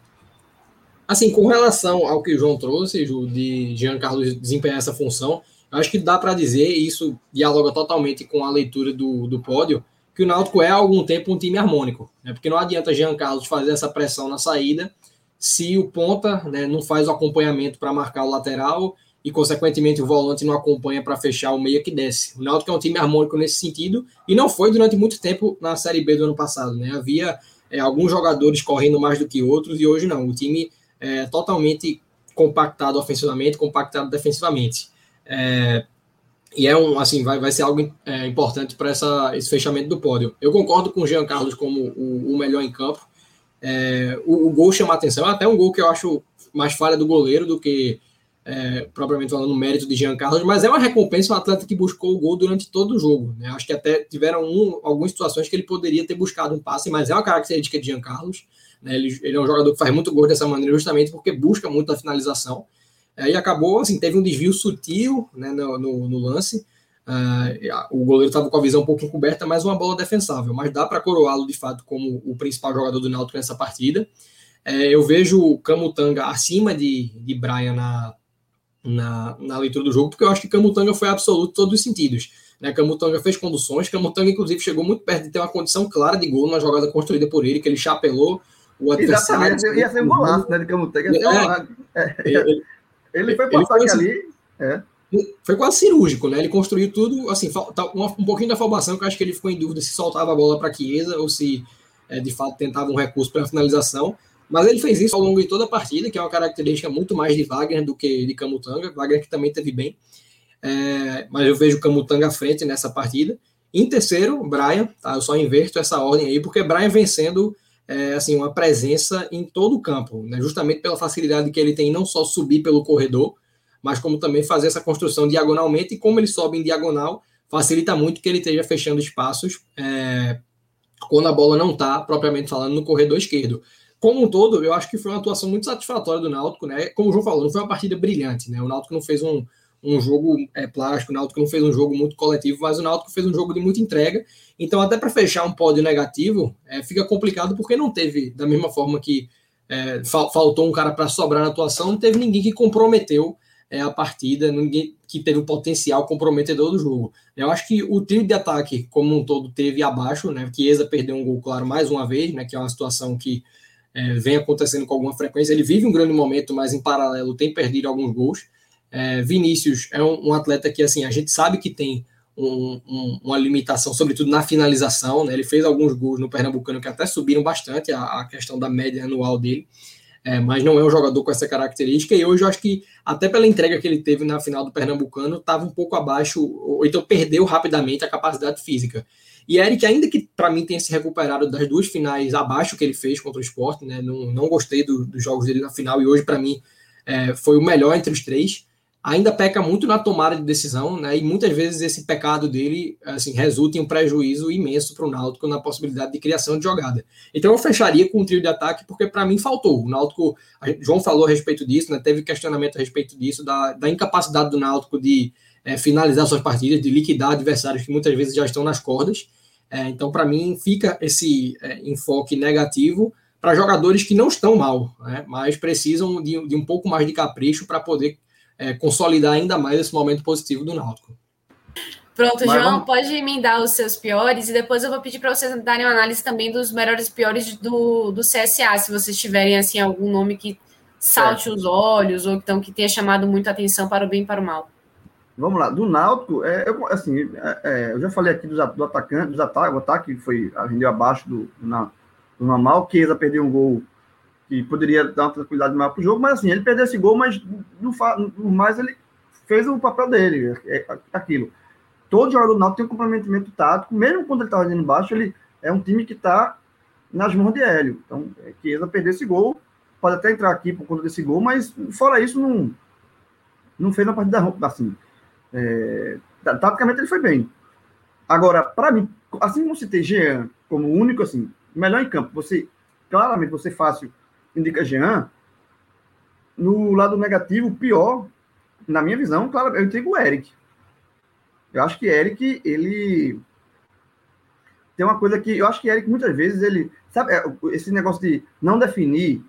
Assim, com relação ao que o João trouxe, Ju, de Jean Carlos desempenhar essa função, eu acho que dá para dizer, e isso dialoga totalmente com a leitura do, do pódio, que o Náutico é há algum tempo um time harmônico, né? Porque não adianta Jean Carlos fazer essa pressão na saída se o ponta, né, não faz o acompanhamento para marcar o lateral e, consequentemente, o volante não acompanha para fechar o meia que desce. O Náutico é um time harmônico nesse sentido e não foi durante muito tempo na Série B do ano passado, né? Havia é, alguns jogadores correndo mais do que outros e hoje não. O time é totalmente compactado ofensivamente, compactado defensivamente. É, e é um, assim, vai, vai ser algo é, importante para esse fechamento do pódio. Eu concordo com o Jean Carlos como o, o melhor em campo. É, o, o gol chama atenção, até um gol que eu acho mais falha do goleiro do que é, propriamente falando mérito de Jean Carlos, mas é uma recompensa ao atleta que buscou o gol durante todo o jogo, né? Acho que até tiveram um, algumas situações que ele poderia ter buscado um passe, mas é uma característica de Jean Carlos, né? ele, ele é um jogador que faz muito gol dessa maneira justamente porque busca muito a finalização, é, e acabou assim, teve um desvio sutil, né, no, no, no lance. Uh, o goleiro estava com a visão um pouco encoberta, mas uma bola defensável, mas dá para coroá-lo de fato como o principal jogador do Náutico nessa partida. uh, eu vejo o Camutanga acima de, de Brian na, na, na leitura do jogo, porque eu acho que Camutanga foi absoluto em todos os sentidos, né? Camutanga fez conduções, Camutanga inclusive chegou muito perto de ter uma condição clara de gol numa jogada construída por ele, que ele chapelou o adversário. Exatamente, ia ser um golaço, né, de Camutanga. É, é. Ele, ele foi passar ele foi ali é. Foi quase cirúrgico, né? Ele construiu tudo, assim, um pouquinho da falbação, que eu acho que ele ficou em dúvida se soltava a bola para Kieza ou se, é, de fato, tentava um recurso para a finalização. Mas ele fez isso ao longo de toda a partida, que é uma característica muito mais de Wagner do que de Camutanga. Wagner que também teve bem. É, mas eu vejo Camutanga à frente nessa partida. Em terceiro, Brian, tá? Eu só inverto essa ordem aí, porque Brian vencendo é, assim, uma presença em todo o campo, né? Justamente pela facilidade que ele tem, não só subir pelo corredor, mas como também fazer essa construção diagonalmente, e como ele sobe em diagonal, facilita muito que ele esteja fechando espaços é, quando a bola não está, propriamente falando, no corredor esquerdo. Como um todo, eu acho que foi uma atuação muito satisfatória do Náutico, né? Como o João falou, não foi uma partida brilhante, né? O Náutico não fez um, um jogo é, plástico, o Náutico não fez um jogo muito coletivo, mas o Náutico fez um jogo de muita entrega. Então, até para fechar um pódio negativo, é, fica complicado, porque não teve, da mesma forma que é, fal- faltou um cara para sobrar na atuação, não teve ninguém que comprometeu é a partida, ninguém que teve o potencial comprometedor do jogo. Eu acho que o trio de ataque, como um todo, teve abaixo, né? Kieza perdeu um gol, claro, mais uma vez, né? Que é uma situação que é, vem acontecendo com alguma frequência. Ele vive um grande momento, mas em paralelo tem perdido alguns gols. É, Vinícius é um, um atleta que, assim, a gente sabe que tem um, um, uma limitação, sobretudo na finalização, né? Ele fez alguns gols no Pernambucano que até subiram bastante a, a questão da média anual dele. É, mas não é um jogador com essa característica, e hoje eu acho que até pela entrega que ele teve na final do Pernambucano, estava um pouco abaixo, ou então perdeu rapidamente a capacidade física. E Eric, ainda que para mim tenha se recuperado das duas finais abaixo que ele fez contra o Sport, né, não, não gostei do, dos jogos dele na final, e hoje para mim é, foi o melhor entre os três, ainda peca muito na tomada de decisão, né, e muitas vezes esse pecado dele assim, resulta em um prejuízo imenso para o Náutico na possibilidade de criação de jogada. Então eu fecharia com um trio de ataque, porque para mim faltou. O Náutico, gente, João falou a respeito disso, né, teve questionamento a respeito disso, da, da incapacidade do Náutico de é, finalizar suas partidas, de liquidar adversários que muitas vezes já estão nas cordas. É, então para mim fica esse é, enfoque negativo para jogadores que não estão mal, né, mas precisam de, de um pouco mais de capricho para poder É, consolidar ainda mais esse momento positivo do Náutico. Pronto, mas João, vamos... pode emendar os seus piores e depois eu vou pedir para vocês darem uma análise também dos melhores e piores do, do C S A, se vocês tiverem assim, algum nome que salte certo. Os olhos ou então que tenha chamado muita atenção para o bem e para o mal. Vamos lá, do Náutico, é, eu, assim, é, é, eu já falei aqui dos, do atacante, dos ataques, o ataque foi, rendeu abaixo do, na, do normal, Kieza perdeu um gol que poderia dar uma tranquilidade maior para o jogo, mas assim, ele perdeu esse gol, mas no, no mais ele fez o papel dele, é, é, aquilo. Todo jogador do Náutico tem um comprometimento tático, mesmo quando ele estava ali embaixo, ele é um time que está nas mãos de Hélio. Então, é, Kieza perder esse gol, pode até entrar aqui por conta desse gol, mas fora isso, não, não fez na partida assim. É, taticamente ele foi bem. Agora, para mim, assim como citei Jean como único, assim, melhor em campo, você, claramente, você fácil indica Jean. No lado negativo, pior, na minha visão, claro, eu entrego o Eric. Eu acho que Eric, ele tem uma coisa que, eu acho que Eric muitas vezes, ele, sabe, esse negócio de não definir,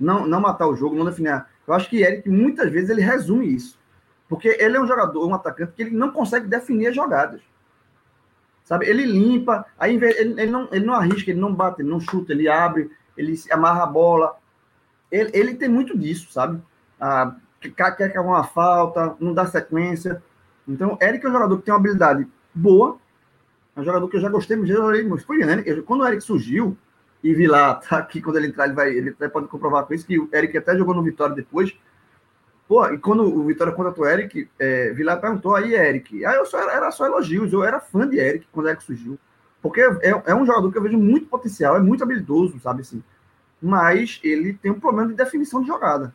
não, não matar o jogo, não definir, eu acho que Eric muitas vezes ele resume isso, porque ele é um jogador, um atacante que ele não consegue definir as jogadas, sabe, ele limpa, aí ele, ele, não, ele não arrisca, ele não bate, ele não chuta, ele abre, ele amarra a bola, ele, ele tem muito disso, sabe? Ah, quer cavar uma falta, não dá sequência. Então, Eric é um jogador que tem uma habilidade boa, é um jogador que eu já gostei, mas eu fui, né? Quando o Eric surgiu, e vi lá, tá aqui, quando ele entrar, ele vai, ele pode comprovar com isso, que o Eric até jogou no Vitória depois. Pô, e quando o Vitória contratou o Eric, é, Villar perguntou aí, Eric, aí eu só era, era só elogios, eu era fã de Eric quando o Eric surgiu, porque é, é um jogador que eu vejo muito potencial, é muito habilidoso, sabe assim, mas ele tem um problema de definição de jogada,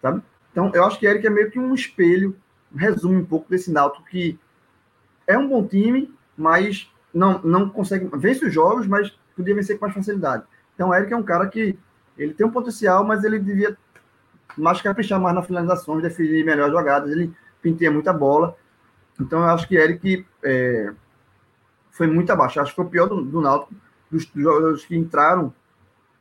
sabe? Então, eu acho que o Eric é meio que um espelho, resume um pouco desse Náutico que é um bom time, mas não, não consegue, vence os jogos, mas podia vencer com mais facilidade. Então, o Eric é um cara que ele tem um potencial, mas ele devia mais caprichar mais na finalização, definir melhor jogadas, ele penteia muita bola. Então, eu acho que Eric é, foi muito abaixo. Acho que foi o pior do, do Náutico, dos, dos jogadores que entraram,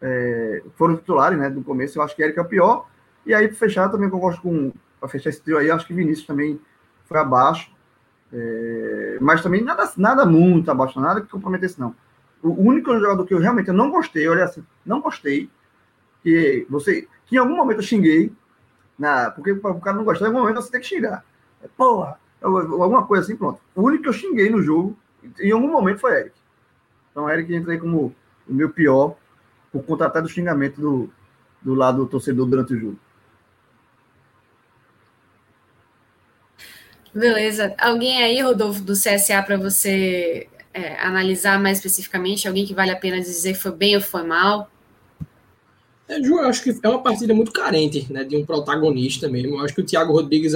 é, foram titulares, né, do começo. Eu acho que Eric é o pior. E aí, para fechar, também concordo com, para fechar esse trio aí, acho que Vinícius também foi abaixo. É, mas também nada, nada muito abaixo, nada que comprometesse, não. O único jogador que eu realmente não gostei, olha assim, não gostei, que você... que em algum momento eu xinguei, na, porque o cara não gostar, em algum momento você tem que xingar. Porra, alguma coisa assim, pronto. O único que eu xinguei no jogo, em algum momento, foi Eric. Então, Eric entra aí como o meu pior, por conta até do xingamento do, do lado do torcedor durante o jogo. Beleza. Alguém aí, Rodolfo, do C S A, para você é, analisar mais especificamente? Alguém que vale a pena dizer que foi bem ou foi mal? É, Ju, eu acho que é uma partida muito carente, né, de um protagonista mesmo. Eu acho que o Thiago Rodrigues,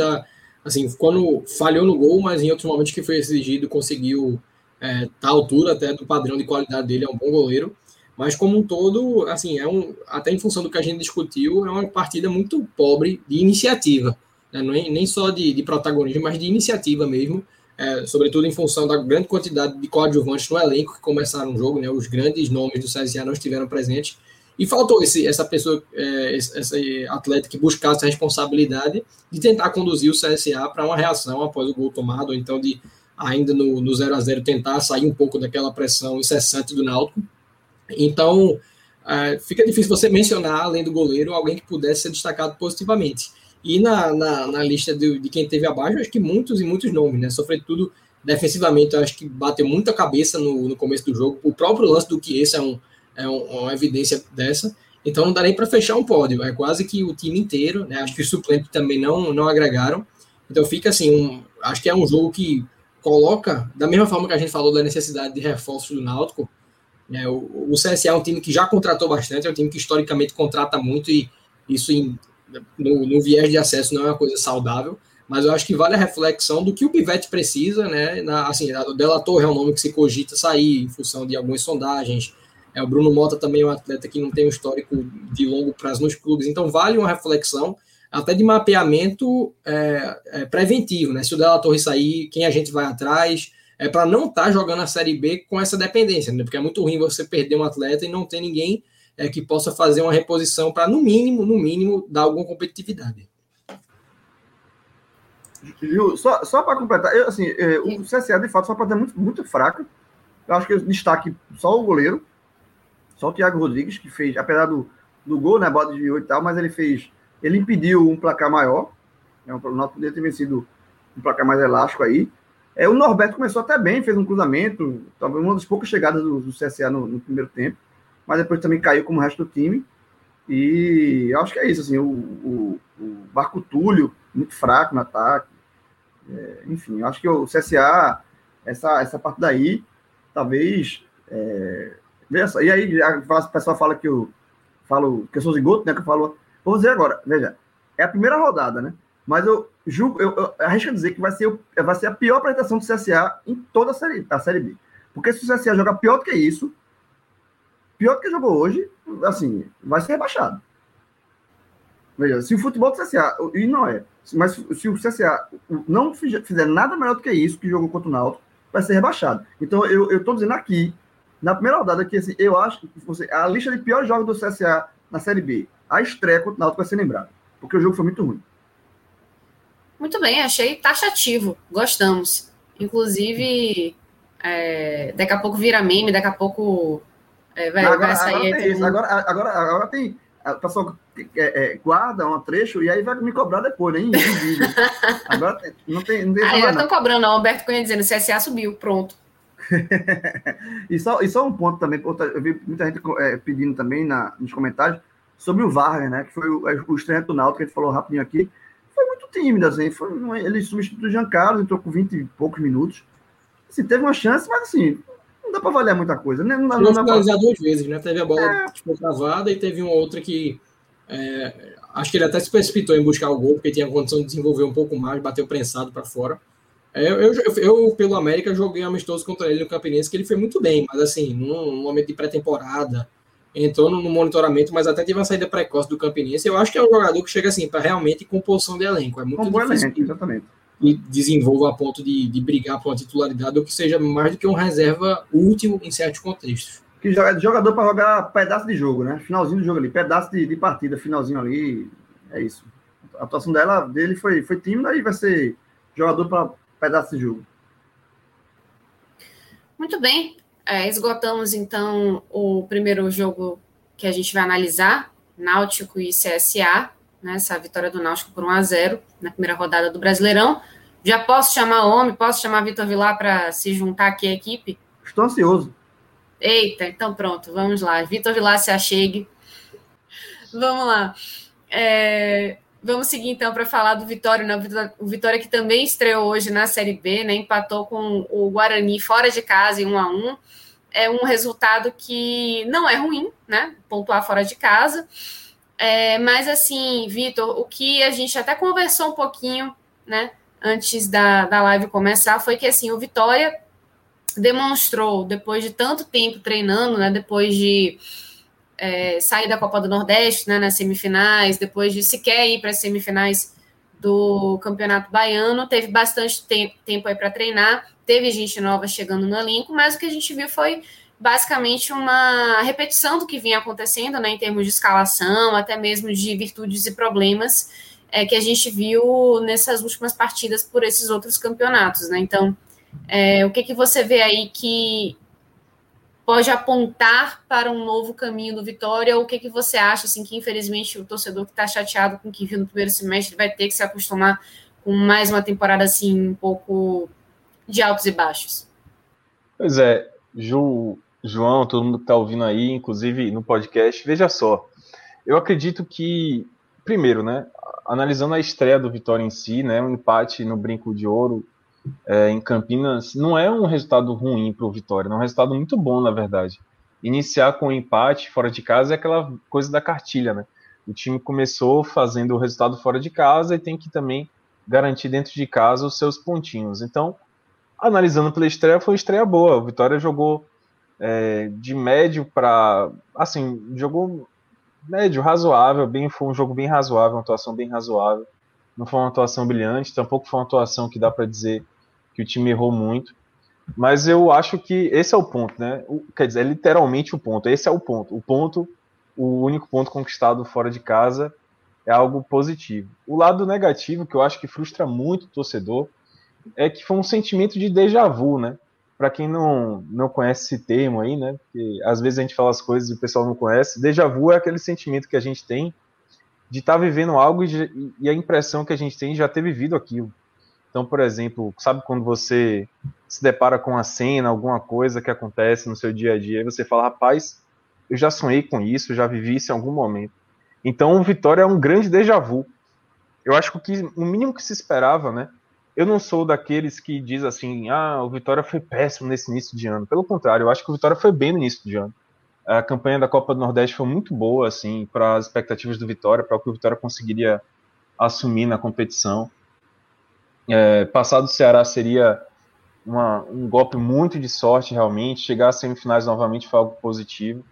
assim, quando falhou no gol, mas em outros momentos que foi exigido, conseguiu estar é, tá à altura até do padrão de qualidade dele, é um bom goleiro. Mas como um todo, assim, é um, até em função do que a gente discutiu, é uma partida muito pobre de iniciativa, né, nem, nem só de, de protagonismo, mas de iniciativa mesmo, é, sobretudo em função da grande quantidade de coadjuvantes no elenco que começaram o jogo, né, os grandes nomes do C S A não estiveram presentes. E faltou esse, essa pessoa, esse atleta que buscasse a responsabilidade de tentar conduzir o C S A para uma reação após o gol tomado, ou então de, ainda no, no zero a zero, tentar sair um pouco daquela pressão incessante do Náutico. Então, fica difícil você mencionar, além do goleiro, alguém que pudesse ser destacado positivamente. E na, na, na lista de, de quem teve abaixo, acho que muitos e muitos nomes, né? Sobretudo, defensivamente, eu acho que bateu muita cabeça no, no começo do jogo. O próprio lance do Kieza é um... é uma evidência dessa, então não dá nem para fechar um pódio, é quase que o time inteiro, né? Acho que os suplentes também não, não agregaram, então fica assim, um, acho que é um jogo que coloca, da mesma forma que a gente falou da necessidade de reforço do Náutico, né? o, o C S A é um time que já contratou bastante, é um time que historicamente contrata muito, e isso em, no, no viés de acesso não é uma coisa saudável, mas eu acho que vale a reflexão do que o Pivetti precisa, né? Na, assim, a Della Torre é um nome que se cogita sair, em função de algumas sondagens. É, o Bruno Mota também é um atleta que não tem um histórico de longo prazo nos clubes, então vale uma reflexão até de mapeamento é, é, preventivo, né? Se o Della Torre sair, quem a gente vai atrás, é, para não estar tá jogando a Série B com essa dependência, né? Porque é muito ruim você perder um atleta e não ter ninguém é, que possa fazer uma reposição para, no mínimo, no mínimo, dar alguma competitividade. Ju, só, só para completar, eu, assim, é, o C S A, de fato, só para dar muito, muito fraca, eu acho que eu destaque só o goleiro, só o Thiago Rodrigues, que fez, apesar do, do gol, né, bola de oito e tal, mas ele fez, ele impediu um placar maior, né, o Náutico poderia ter vencido um placar mais elástico aí. É, o Norberto começou até bem, fez um cruzamento, talvez uma das poucas chegadas do, do C S A no, no primeiro tempo, mas depois também caiu como o resto do time, e eu acho que é isso, assim, o, o, o Barco Túlio, muito fraco no ataque, é, enfim, eu acho que o C S A, essa, essa parte daí, talvez... É, veja, e aí o pessoal fala que eu falo que eu sou zigoto, né? Que eu falo, vou dizer agora, veja, é a primeira rodada, né? Mas eu julgo, eu, eu arrisco dizer que vai ser, o, vai ser a pior apresentação do C S A em toda a série, a série B. Porque se o C S A jogar pior do que isso, pior do que jogou hoje, assim, vai ser rebaixado. Veja, se o futebol do C S A, e não é, mas se o C S A não fizer nada melhor do que isso, que jogou contra o Náutico, vai ser rebaixado. Então eu estou dizendo aqui. Na primeira rodada, que assim, eu acho que você, a lista de piores jogos do C S A na Série B, a estreia contra o Náutico vai ser lembrada, porque o jogo foi muito ruim. Muito bem, achei taxativo, gostamos. Inclusive, é, daqui a pouco vira meme, daqui a pouco é, vai, agora, vai sair... Agora tem, mundo... isso, agora, agora, agora tem, o pessoal é, é, guarda um trecho e aí vai me cobrar depois, né? Agora não tem... Não tem ah, já estão cobrando, não. O Alberto Cunha dizendo, o C S A subiu, pronto. e, só, e só um ponto também, eu vi muita gente é, pedindo também na, nos comentários sobre o Wagner, né? Que foi o, o estreia do Náutico, que a gente falou rapidinho aqui. Foi muito tímido, assim. Foi, ele substituiu o Jean Carlos, entrou com vinte e poucos minutos. Assim, teve uma chance, mas assim... Não dá para avaliar muita coisa, né? Não dá, não dá pra... duas vezes, né? Teve a bola é. que foi travada e teve uma outra que... É, acho que ele até se precipitou em buscar o gol, porque tinha condição de desenvolver um pouco mais, bateu prensado para fora. É, eu, eu, eu, pelo América, joguei amistoso contra ele no Campinense, que ele foi muito bem, mas assim, num, num momento de pré-temporada, entrou no, no monitoramento, mas até teve uma saída precoce do Campinense. Eu acho que é um jogador que chega assim, para realmente composição de elenco. É muito um difícil. Elenco, exatamente. E desenvolva a ponto de, de brigar por uma titularidade, ou que seja mais do que um reserva útil em certos contextos. Que joga, jogador para jogar pedaço de jogo, né? Finalzinho do jogo ali, pedaço de, de partida, finalzinho ali, é isso. A atuação dela, dele foi, foi tímida e vai ser jogador para pedaço de jogo. Muito bem. É, esgotamos, então, o primeiro jogo que a gente vai analisar, Náutico e C S A. Essa vitória do Náutico por um a zero na primeira rodada do Brasileirão. Já posso chamar o homem, posso chamar Vitor Villar para se juntar aqui à equipe? Estou ansioso. Eita, então pronto, vamos lá. Vitor Villar, se achegue. Vamos lá. É, vamos seguir então para falar do Vitória, né? O Vitória que também estreou hoje na Série B, né? Empatou com o Guarani fora de casa em um a um. É um resultado que não é ruim, né? Pontuar fora de casa. É, mas assim, Vitor, o que a gente até conversou um pouquinho, né, antes da, da live começar, foi que assim, o Vitória demonstrou, depois de tanto tempo treinando, né, depois de é, sair da Copa do Nordeste, né, nas semifinais, depois de sequer ir para as semifinais do Campeonato Baiano, teve bastante te- tempo aí para treinar, teve gente nova chegando no elenco, mas o que a gente viu foi basicamente uma repetição do que vinha acontecendo, né, em termos de escalação, até mesmo de virtudes e problemas é, que a gente viu nessas últimas partidas por esses outros campeonatos, né? Então, é, o que, que você vê aí que pode apontar para um novo caminho do Vitória? Ou o que, que você acha, assim, que infelizmente o torcedor que está chateado com o que viu no primeiro semestre vai ter que se acostumar com mais uma temporada assim, um pouco de altos e baixos? Pois é, Ju... João, todo mundo que está ouvindo aí, inclusive no podcast, veja só, eu acredito que, primeiro, né, analisando a estreia do Vitória em si, né, um empate no Brinco de Ouro é, em Campinas, não é um resultado ruim para o Vitória, é um resultado muito bom, na verdade. Iniciar com um empate fora de casa é aquela coisa da cartilha, né? O time começou fazendo o resultado fora de casa e tem que também garantir dentro de casa os seus pontinhos. Então, analisando pela estreia, foi uma estreia boa. O Vitória jogou É, de médio para... Assim, jogou médio, razoável, bem, foi um jogo bem razoável, uma atuação bem razoável. Não foi uma atuação brilhante, tampouco foi uma atuação que dá para dizer que o time errou muito. Mas eu acho que esse é o ponto, né? O, quer dizer, é literalmente o ponto. Esse é o ponto. O ponto, o único ponto conquistado fora de casa é algo positivo. O lado negativo, que eu acho que frustra muito o torcedor, é que foi um sentimento de déjà vu, né? Para quem não, não conhece esse termo aí, né? Porque às vezes a gente fala as coisas e o pessoal não conhece. Déjà vu é aquele sentimento que a gente tem de estar tá vivendo algo e, e a impressão que a gente tem de já ter vivido aquilo. Então, por exemplo, sabe quando você se depara com uma cena, alguma coisa que acontece no seu dia a dia, e você fala, rapaz, eu já sonhei com isso, já vivi isso em algum momento. Então, o Vitória é um grande déjà vu. Eu acho que o mínimo que se esperava, né? Eu não sou daqueles que diz assim, ah, o Vitória foi péssimo nesse início de ano. Pelo contrário, eu acho que o Vitória foi bem no início de ano. A campanha da Copa do Nordeste foi muito boa, assim, para as expectativas do Vitória, para o que o Vitória conseguiria assumir na competição. É, passar do Ceará seria uma, um golpe muito de sorte, realmente. Chegar às semifinais novamente foi algo positivo.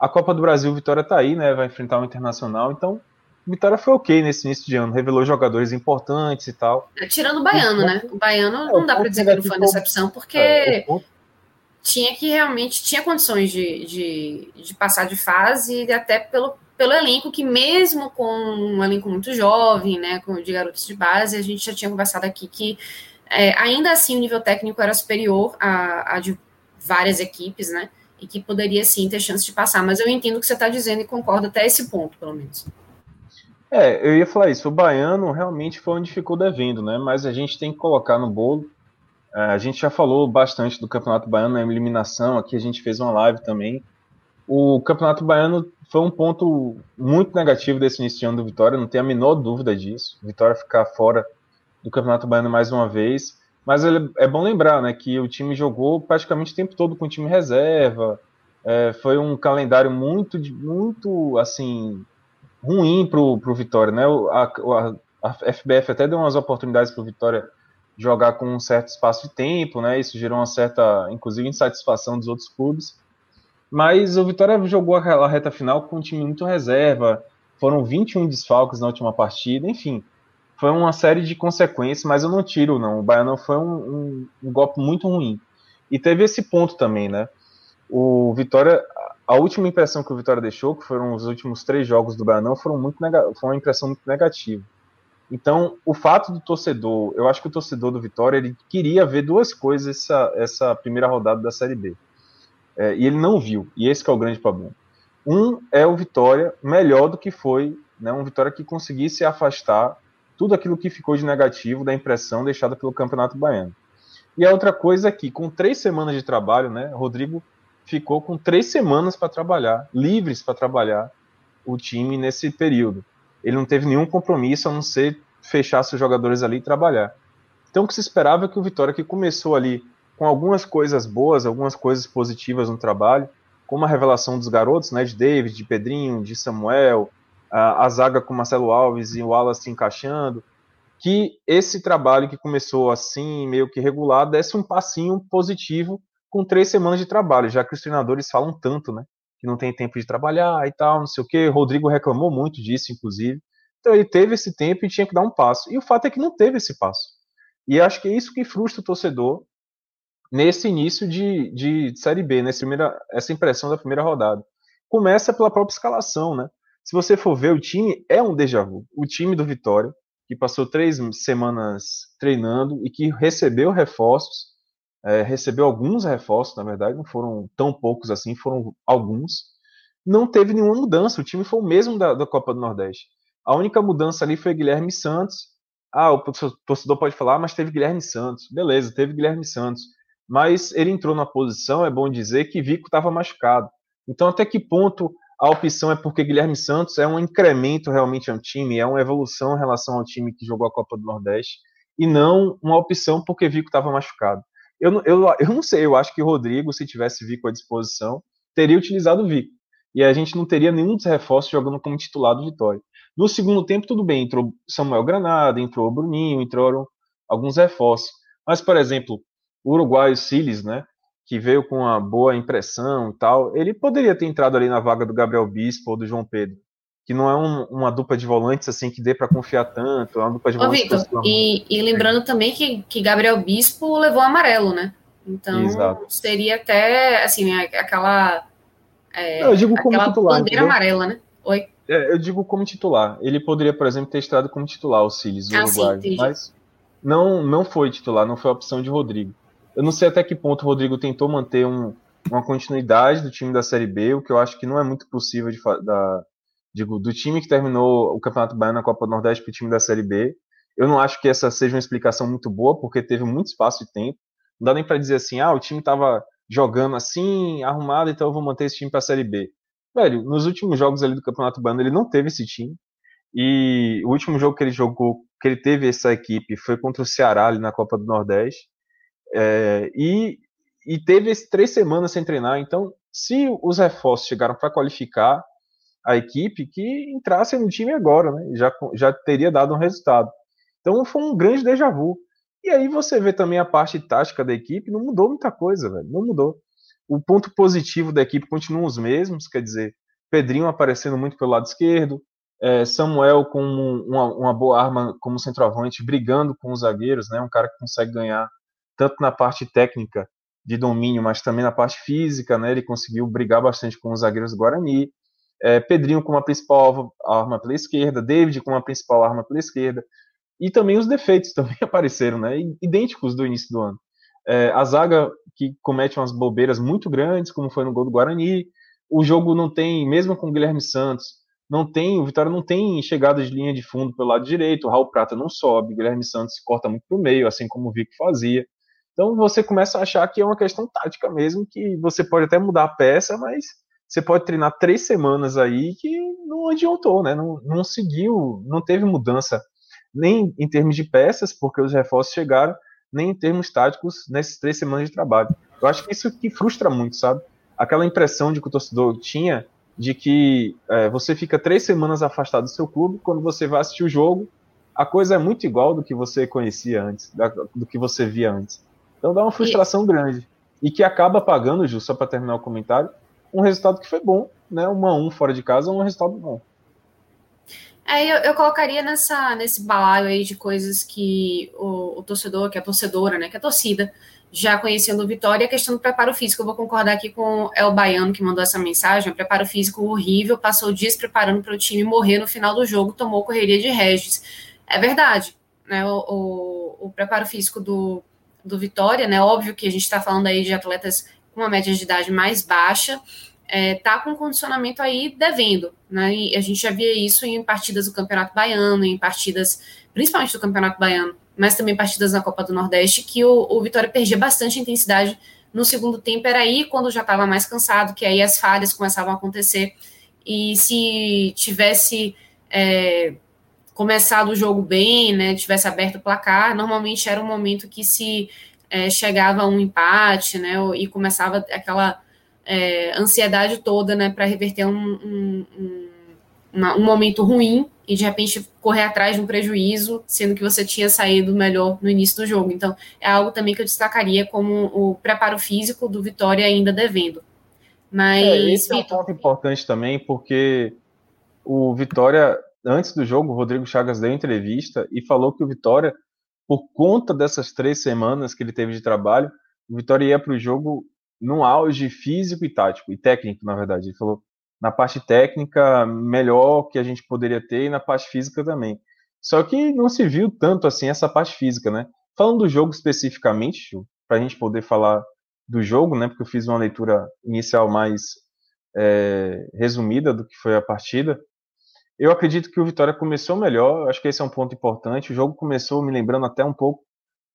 A Copa do Brasil, o Vitória está aí, né? Vai enfrentar o Internacional, então... Vitória foi ok nesse início de ano, revelou jogadores importantes e tal. Tirando o Baiano, o ponto, né? O Baiano não é, dá para dizer que não foi uma decepção, porque é, tinha que realmente, tinha condições de, de, de passar de fase, e até pelo, pelo elenco, que mesmo com um elenco muito jovem, né, de garotos de base, a gente já tinha conversado aqui que é, ainda assim o nível técnico era superior a, a de várias equipes, né? E que poderia sim ter chance de passar, mas eu entendo o que você está dizendo e concordo até esse ponto, pelo menos. É, eu ia falar isso, o Baiano realmente foi onde ficou devendo, né? Mas a gente tem que colocar no bolo. A gente já falou bastante do Campeonato Baiano na eliminação, aqui a gente fez uma live também. O Campeonato Baiano foi um ponto muito negativo desse início de ano do Vitória, não tenho a menor dúvida disso. O Vitória ficar fora do Campeonato Baiano mais uma vez. Mas é bom lembrar, né, que o time jogou praticamente o tempo todo com o time reserva. É, foi um calendário muito, muito assim, ruim para o Vitória, né? A, a, a F B F até deu umas oportunidades para o Vitória jogar com um certo espaço de tempo, né? Isso gerou uma certa, inclusive, insatisfação dos outros clubes. Mas o Vitória jogou a reta final com um time muito reserva, foram vinte e um desfalques na última partida, enfim, foi uma série de consequências, mas eu não tiro, não. O Baiano foi um, um, um golpe muito ruim. E teve esse ponto também, né? O Vitória, a última impressão que o Vitória deixou, que foram os últimos três jogos do Baianão, foram muito nega- foi uma impressão muito negativa. Então, o fato do torcedor, eu acho que o torcedor do Vitória, ele queria ver duas coisas essa, essa primeira rodada da Série B. É, e ele não viu, e esse que é o grande problema. Um é o Vitória melhor do que foi, né, um Vitória que conseguisse afastar tudo aquilo que ficou de negativo da impressão deixada pelo Campeonato Baiano. E a outra coisa é que, com três semanas de trabalho, né, Rodrigo ficou com três semanas para trabalhar, livres para trabalhar o time nesse período. Ele não teve nenhum compromisso a não ser fechar seus jogadores ali e trabalhar. Então o que se esperava é que o Vitória, que começou ali com algumas coisas boas, algumas coisas positivas no trabalho, como a revelação dos garotos, né, de David, de Pedrinho, de Samuel, a, a zaga com Marcelo Alves e o Wallace se encaixando, que esse trabalho que começou assim, meio que regular, desse um passinho positivo com três semanas de trabalho, já que os treinadores falam tanto, né, que não tem tempo de trabalhar e tal, não sei o quê. Rodrigo reclamou muito disso, inclusive. Então ele teve esse tempo e tinha que dar um passo. E o fato é que não teve esse passo. E acho que é isso que frustra o torcedor nesse início de, de Série B, nessa primeira, essa impressão da primeira rodada. Começa pela própria escalação, né? Se você for ver, o time é um déjà vu. O time do Vitória, que passou três semanas treinando e que recebeu reforços, é, recebeu alguns reforços, na verdade, não foram tão poucos assim, foram alguns. Não teve nenhuma mudança, o time foi o mesmo da, da Copa do Nordeste. A única mudança ali foi Guilherme Santos. Ah, o torcedor pode falar, mas teve Guilherme Santos. Beleza, teve Guilherme Santos. Mas ele entrou na posição, é bom dizer, que Vico estava machucado. Então, até que ponto a opção é porque Guilherme Santos é um incremento realmente ao time, é uma evolução em relação ao time que jogou a Copa do Nordeste, e não uma opção porque Vico estava machucado. Eu, eu, eu não sei, eu acho que o Rodrigo, se tivesse Vico à disposição, teria utilizado o Vico. E a gente não teria nenhum dos reforços jogando como titular do Vitória. No segundo tempo, tudo bem, entrou Samuel Granada, entrou o Bruninho, entraram alguns reforços. Mas, por exemplo, o uruguaio Siles, né, que veio com uma boa impressão e tal, ele poderia ter entrado ali na vaga do Gabriel Bispo ou do João Pedro, que não é um, uma dupla de volantes assim que dê para confiar tanto, é uma dupla de Ô, volantes... Vitor, e, e lembrando também que, que Gabriel Bispo levou amarelo, né? Então, Exato. Seria até, assim, aquela... É, não, eu digo aquela como titular, bandeira entendeu? Amarela, né? Oi? É, eu digo como titular. Ele poderia, por exemplo, ter estado como titular o Siles, o ah, uruguaio, sim, mas não, não foi titular, não foi a opção de Rodrigo. Eu não sei até que ponto o Rodrigo tentou manter um, uma continuidade do time da Série B, o que eu acho que não é muito possível de, da, digo, do time que terminou o Campeonato Baiano na Copa do Nordeste para o time da Série B. Eu não acho que essa seja uma explicação muito boa, porque teve muito espaço de tempo. Não dá nem para dizer assim, ah, o time estava jogando assim, arrumado, então eu vou manter esse time para a Série B. Velho, nos últimos jogos ali do Campeonato Baiano ele não teve esse time, e o último jogo que ele jogou, que ele teve essa equipe, foi contra o Ceará ali na Copa do Nordeste. É, e, e teve três semanas sem treinar. Então, se os reforços chegaram para qualificar a equipe, que entrassem no time agora, né? já, já teria dado um resultado. Então foi um grande déjà vu. E aí você vê também a parte tática da equipe, não mudou muita coisa, velho, não mudou. O ponto positivo da equipe continuam os mesmos, quer dizer, Pedrinho aparecendo muito pelo lado esquerdo, é, Samuel com uma, uma boa arma como centroavante, brigando com os zagueiros, né? Um cara que consegue ganhar tanto na parte técnica de domínio, mas também na parte física, né? Ele conseguiu brigar bastante com os zagueiros do Guarani, é, Pedrinho com uma principal arma pela esquerda, David com uma principal arma pela esquerda, e também os defeitos também apareceram, né? Idênticos do início do ano. É, a zaga que comete umas bobeiras muito grandes, como foi no gol do Guarani, o jogo não tem, mesmo com o Guilherme Santos, não tem, o Vitória não tem chegada de linha de fundo pelo lado direito, o Raul Prata não sobe, o Guilherme Santos se corta muito pro meio, assim como o Vico fazia. Então você começa a achar que é uma questão tática mesmo, que você pode até mudar a peça, mas você pode treinar três semanas aí que não adiantou, né? Não, não seguiu, não teve mudança nem em termos de peças, porque os reforços chegaram, nem em termos táticos nessas três semanas de trabalho. Eu acho que isso que frustra muito, sabe? Aquela impressão de que o torcedor tinha de que é, você fica três semanas afastado do seu clube, quando você vai assistir o jogo, a coisa é muito igual do que você conhecia antes, da, do que você via antes. Então dá uma frustração grande. E que acaba pagando, Ju, só para terminar o comentário, um resultado que foi bom, né? um a um fora de casa é um resultado bom. É, eu, eu colocaria nessa, nesse balaio aí de coisas que o, o torcedor, que a torcedora, né, que a torcida, já conhecendo o Vitória, a questão do preparo físico. Eu vou concordar aqui com é o Baiano que mandou essa mensagem. O preparo físico horrível, passou dias preparando para o time morrer no final do jogo, tomou correria de Regis. É verdade, né? O, o, o preparo físico do, do Vitória, né? Óbvio que a gente está falando aí de atletas com uma média de idade mais baixa, é, tá com um condicionamento aí devendo, né? E a gente já via isso em partidas do Campeonato Baiano, em partidas, principalmente do Campeonato Baiano, mas também partidas na Copa do Nordeste, que o, o Vitória perdia bastante intensidade no segundo tempo, era aí quando já estava mais cansado, que aí as falhas começavam a acontecer, e se tivesse é, começado o jogo bem, né, tivesse aberto o placar, normalmente era um momento que se é, chegava a um empate, né, e começava aquela é, ansiedade toda, né, para reverter um, um, um, uma, um momento ruim, e de repente correr atrás de um prejuízo, sendo que você tinha saído melhor no início do jogo. Então, é algo também que eu destacaria como o preparo físico do Vitória ainda devendo. Mas é, esse Vitor... é um ponto importante também, porque o Vitória, antes do jogo, o Rodrigo Chagas deu entrevista e falou que o Vitória, por conta dessas três semanas que ele teve de trabalho, o Vitória ia para o jogo num auge físico e tático, e técnico, na verdade. Ele falou na parte técnica, melhor que a gente poderia ter, e na parte física também. Só que não se viu tanto assim essa parte física, né? Falando do jogo especificamente, para a gente poder falar do jogo, né? Porque eu fiz uma leitura inicial mais é, resumida do que foi a partida. Eu acredito que o Vitória começou melhor, acho que esse é um ponto importante. O jogo começou me lembrando até um pouco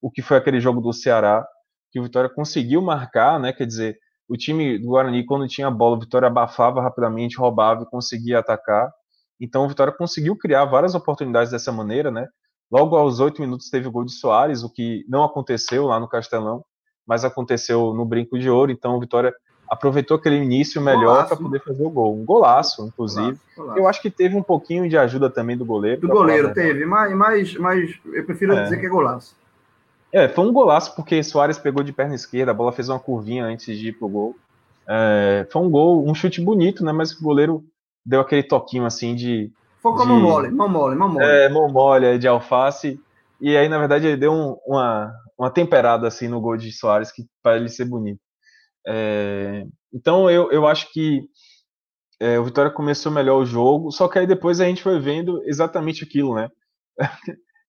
o que foi aquele jogo do Ceará, que o Vitória conseguiu marcar, né? Quer dizer, o time do Guarani, quando tinha a bola, o Vitória abafava rapidamente, roubava e conseguia atacar. Então o Vitória conseguiu criar várias oportunidades dessa maneira, né? Logo aos oito minutos teve o gol de Soares, o que não aconteceu lá no Castelão, mas aconteceu no Brinco de Ouro. então o Vitória aproveitou aquele início melhor para poder fazer o gol. Um golaço, inclusive. Golaço, golaço. Eu acho que teve um pouquinho de ajuda também do goleiro. Do goleiro teve, mas, mas, mas eu prefiro é. dizer que é golaço. É, foi um golaço, porque Soares pegou de perna esquerda, a bola fez uma curvinha antes de ir pro gol. É, foi um gol, um chute bonito, né? Mas o goleiro deu aquele toquinho assim de... Foi com a mão mole, mão mole, mão mole. É, mão mole, de alface. E aí, na verdade, ele deu um, uma, uma temperada assim no gol de Soares, que para ele ser bonito. É, então, eu, eu acho que é, o Vitória começou melhor o jogo, só que aí depois a gente foi vendo exatamente aquilo, né?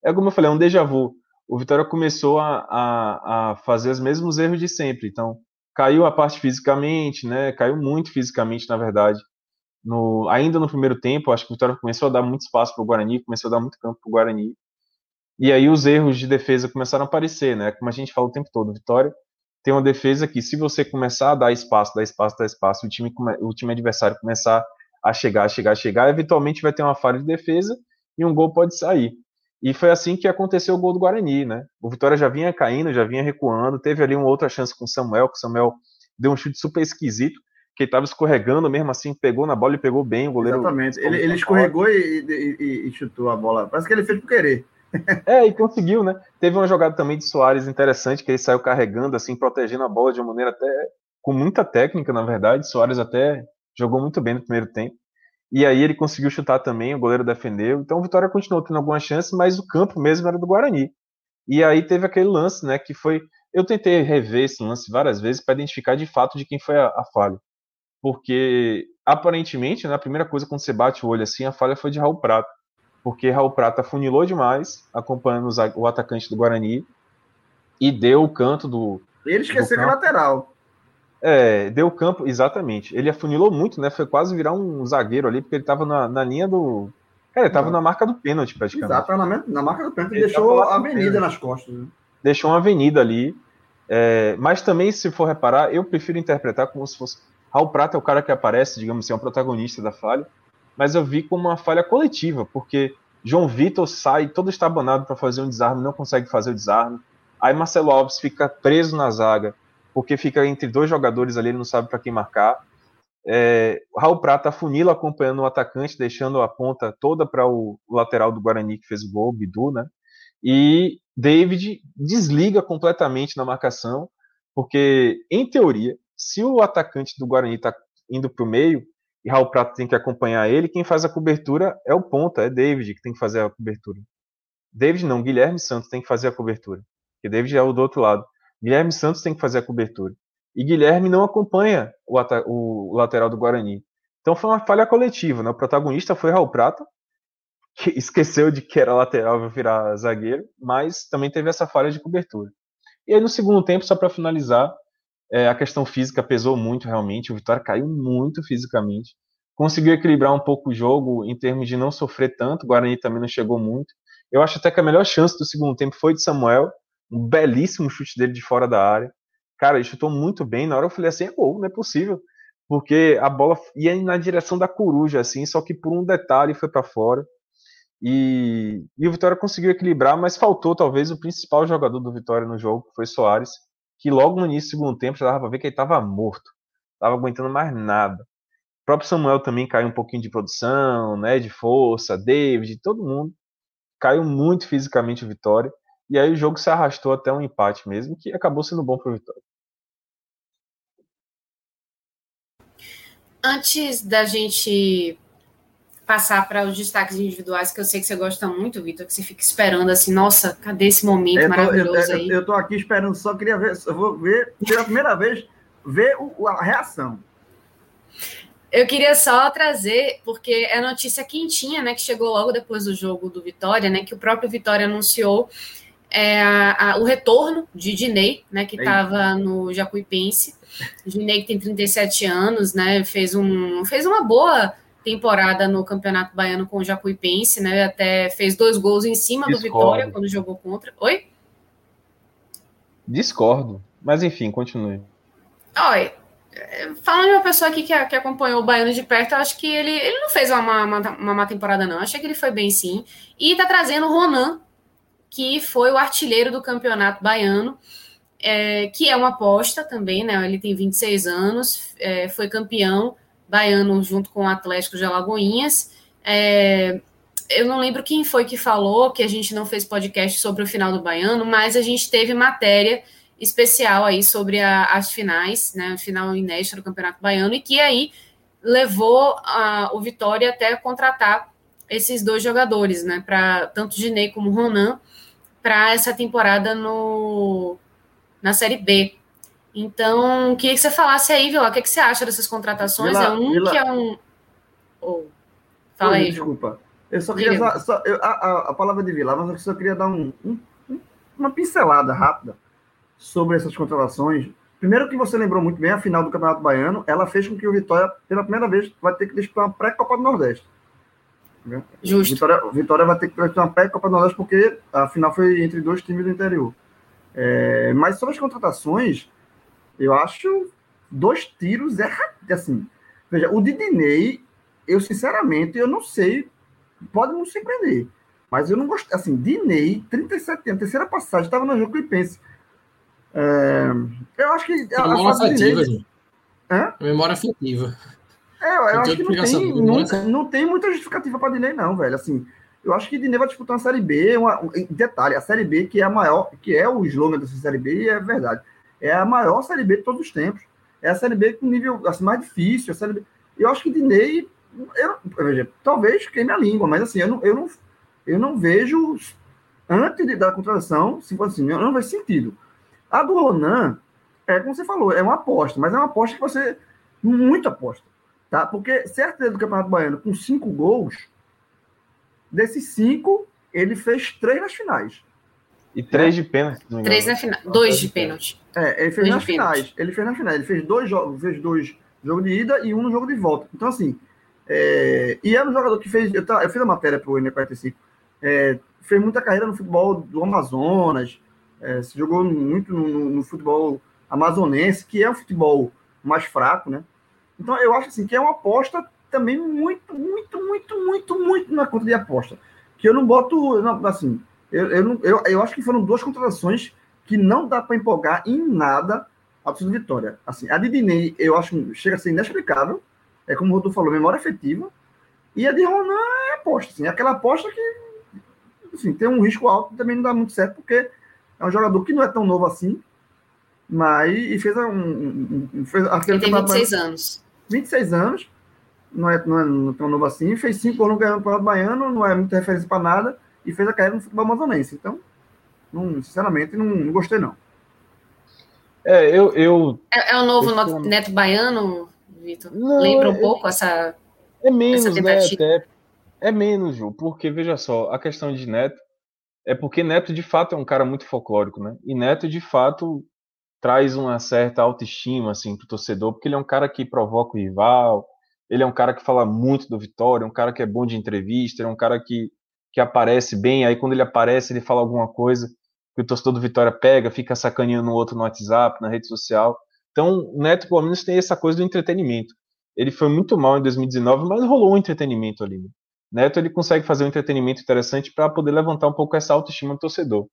É como eu falei, é um déjà vu. O Vitória começou a, a, a fazer os mesmos erros de sempre. Então, caiu a parte fisicamente, né? Caiu muito fisicamente, na verdade. No, ainda no primeiro tempo, acho que o Vitória começou a dar muito espaço para o Guarani, começou a dar muito campo para o Guarani. E aí os erros de defesa começaram a aparecer, né? Como a gente fala o tempo todo, o Vitória tem uma defesa que, se você começar a dar espaço, dar espaço, dar espaço, o time, o time adversário começar a chegar, chegar, chegar, eventualmente vai ter uma falha de defesa e um gol pode sair. E foi assim que aconteceu o gol do Guarani, né? O Vitória já vinha caindo, já vinha recuando, teve ali uma outra chance com o Samuel, que o Samuel deu um chute super esquisito, que ele estava escorregando, mesmo assim, pegou na bola e pegou bem, o goleiro... Exatamente, ele, ele escorregou e, e, e chutou a bola, parece que ele fez por querer. É, e conseguiu, né? Teve uma jogada também de Soares interessante, que ele saiu carregando, assim, protegendo a bola de uma maneira até... com muita técnica, na verdade, Soares até jogou muito bem no primeiro tempo. E aí ele conseguiu chutar também, o goleiro defendeu. Então o Vitória continuou tendo algumas chances, mas o campo mesmo era do Guarani. E aí teve aquele lance, né, que foi... Eu tentei rever esse lance várias vezes para identificar de fato de quem foi a, a falha. Porque, aparentemente, né, a primeira coisa quando você bate o olho assim, a falha foi de Raul Prata. Porque Raul Prata afunilou demais, acompanhando os, o atacante do Guarani, e deu o canto do... Ele esqueceu do a lateral. É, deu campo, exatamente. Ele afunilou muito, né? Foi quase virar um zagueiro ali, porque ele tava na, na linha do... Cara, ele tava na marca do pênalti, praticamente. Exato, na, na marca do pênalti. Ele deixou a avenida nas costas. Né? Deixou uma avenida ali. É, mas também, se for reparar, eu prefiro interpretar como se fosse... Raul Prata é o cara que aparece, digamos assim, é um protagonista da falha, mas eu vi como uma falha coletiva, porque João Vitor sai todo estabanado para fazer um desarme, não consegue fazer o desarme. Aí Marcelo Alves fica preso na zaga, porque fica entre dois jogadores ali, ele não sabe para quem marcar. É, Raul Prata afunila acompanhando o atacante, deixando a ponta toda para o lateral do Guarani que fez o gol, o Bidu, né? E David desliga completamente na marcação, porque, em teoria, se o atacante do Guarani está indo para o meio e Raul Prata tem que acompanhar ele, quem faz a cobertura é o ponta, é David que tem que fazer a cobertura. David não, Guilherme Santos tem que fazer a cobertura, porque David é o do outro lado. Guilherme Santos tem que fazer a cobertura. E Guilherme não acompanha o, ata- o lateral do Guarani. Então foi uma falha coletiva, né? O protagonista foi Raul Prata, que esqueceu de que era lateral, vai virar zagueiro, mas também teve essa falha de cobertura. E aí no segundo tempo, só para finalizar, é, a questão física pesou muito realmente, o Vitória caiu muito fisicamente, conseguiu equilibrar um pouco o jogo em termos de não sofrer tanto, o Guarani também não chegou muito. Eu acho até que a melhor chance do segundo tempo foi de Samuel, um belíssimo chute dele de fora da área. Cara, ele chutou muito bem. Na hora eu falei assim, é gol, não é possível. Porque a bola ia na direção da coruja, assim, só que por um detalhe foi para fora. E, e o Vitória conseguiu equilibrar, mas faltou talvez o principal jogador do Vitória no jogo, que foi Soares, que logo no início do segundo tempo já dava para ver que ele estava morto. Não estava aguentando mais nada. O próprio Samuel também caiu um pouquinho de produção, né, de força, David, todo mundo. Caiu muito fisicamente o Vitória. E aí o jogo se arrastou até um empate mesmo, que acabou sendo bom para o Vitória. Antes da gente passar para os destaques individuais, que eu sei que você gosta muito, Vitor, que você fica esperando assim, nossa, cadê esse momento eu tô, maravilhoso eu, aí? Eu estou aqui esperando, só queria ver, eu vou ver pela primeira vez, ver o, a reação. Eu queria só trazer, porque é notícia quentinha, né, que chegou logo depois do jogo do Vitória, né, que o próprio Vitória anunciou É a, a, o retorno de Dinei, né, que estava no Jacuipense. Dinei, que tem trinta e sete anos, né, fez, um, fez uma boa temporada no Campeonato Baiano com o Jacuipense, né, até fez dois gols em cima Discordo. do Vitória quando jogou contra. Oi? Discordo, mas enfim, continue. Olha, falando de uma pessoa aqui que, que acompanhou o Baiano de perto, eu acho que ele, ele não fez uma, uma, uma má temporada não, eu achei que ele foi bem sim. E está trazendo o Ronan, que foi o artilheiro do Campeonato Baiano, é, que é uma aposta também, né? Ele tem vinte e seis anos, é, foi campeão baiano junto com o Atlético de Alagoinhas. É, eu não lembro quem foi que falou que a gente não fez podcast sobre o final do Baiano, mas a gente teve matéria especial aí sobre a, as finais, né? O final inédito do Campeonato Baiano, e que aí levou a, o Vitória até contratar esses dois jogadores, né? Pra, tanto Dinei como Ronan, para essa temporada no, na Série B. Então, queria que você falasse aí, Villar, o que, é que você acha dessas contratações? Villar, é um Villar. que é um... Oh, fala Oi, aí. Desculpa. Eu só queria... Só, só, eu, a, a palavra de Villar, mas eu só queria dar um, um, uma pincelada rápida sobre essas contratações. Primeiro que você lembrou muito bem, a final do Campeonato Baiano, ela fez com que o Vitória, pela primeira vez, vai ter que disputar uma pré-Copa do Nordeste. Justo. Vitória, Vitória vai ter que ter uma pré-Copa do Nordeste, porque a final foi entre dois times do interior. É, mas sobre as contratações, eu acho dois tiros errados. Assim, veja, o de Dinei, eu sinceramente, eu não sei, pode não se prender, mas eu não gostei. Assim, Dinei, trinta e sete anos, terceira passagem, estava no jogo e pense. É, eu acho que. A, a memória afetiva, gente. Hã? Memória afetiva. É, eu, eu acho que não tem, muita, não tem muita justificativa para Dinei, não, velho. Assim, eu acho que Dinei vai disputar uma Série B. Uma, um, detalhe, a Série B, que é a maior, que é o slogan dessa Série B, e é verdade. É a maior Série B de todos os tempos. É a Série B com nível assim, mais difícil. A Série B. Eu acho que Dinei, eu, veja, talvez queime a língua, mas assim, eu não, eu não, eu não vejo, antes de, da contratação, se for assim, eu não vejo sentido. A do Ronan, é como você falou, é uma aposta, mas é uma aposta que você. Muita aposta. Tá? Porque certo dentro do Campeonato Baiano, com cinco gols, desses cinco, ele fez três nas finais. E três de pênalti. Três na final. Dois de pênalti. É, ele fez nas finais. Ele fez na final. Ele fez dois jogos. Fez dois jogo de ida e um no jogo de volta. Então, assim. É, e era um jogador que fez. Eu, tá, eu fiz a matéria pro N quarenta e cinco. É, fez muita carreira no futebol do Amazonas. É, se jogou muito no, no, no futebol amazonense, que é um futebol mais fraco, né? Então, eu acho assim que é uma aposta também muito, muito, muito, muito, muito na conta de aposta. Que eu não boto. Não, assim. Eu, eu, eu, eu acho que foram duas contratações que não dá para empolgar em nada a torcida de Vitória. Assim, a de Dinei, eu acho, chega a ser inexplicável. É como o Rodolfo falou, memória afetiva. E a de Ronan é aposta. Assim, é aquela aposta que assim, tem um risco alto e também não dá muito certo, porque é um jogador que não é tão novo assim, mas e fez um... um, um fez, ele tem vinte e seis Baiano, anos. vinte e seis anos, não é, não é não tão novo assim. Fez cinco gols no Campeonato Baiano, não é muita referência para nada. E fez a carreira no futebol amazonense. Então, não, sinceramente, não, não gostei, não. É, eu... eu é, é o novo eu, Neto Baiano, Vitor? Lembra um é, pouco essa, é menos, essa tentativa? Né, até, é menos, Ju, porque, veja só, a questão de Neto é porque Neto, de fato, é um cara muito folclórico, né? E Neto, de fato, traz uma certa autoestima, assim, pro torcedor, porque ele é um cara que provoca o rival, ele é um cara que fala muito do Vitória, é um cara que é bom de entrevista, ele é um cara que que aparece bem, aí quando ele aparece, ele fala alguma coisa que o torcedor do Vitória pega, fica sacaneando o outro no WhatsApp, na rede social. Então, o Neto, pelo menos, tem essa coisa do entretenimento. Ele foi muito mal em dois mil e dezenove, mas rolou um entretenimento ali. Neto, ele consegue fazer um entretenimento interessante para poder levantar um pouco essa autoestima do torcedor.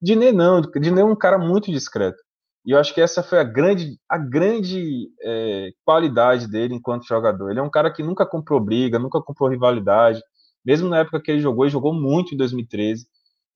Dinei não, Dinei é um cara muito discreto. E eu acho que essa foi a grande, a grande é, qualidade dele enquanto jogador. Ele é um cara que nunca comprou briga, nunca comprou rivalidade, mesmo na época que ele jogou, e jogou muito em dois mil e treze,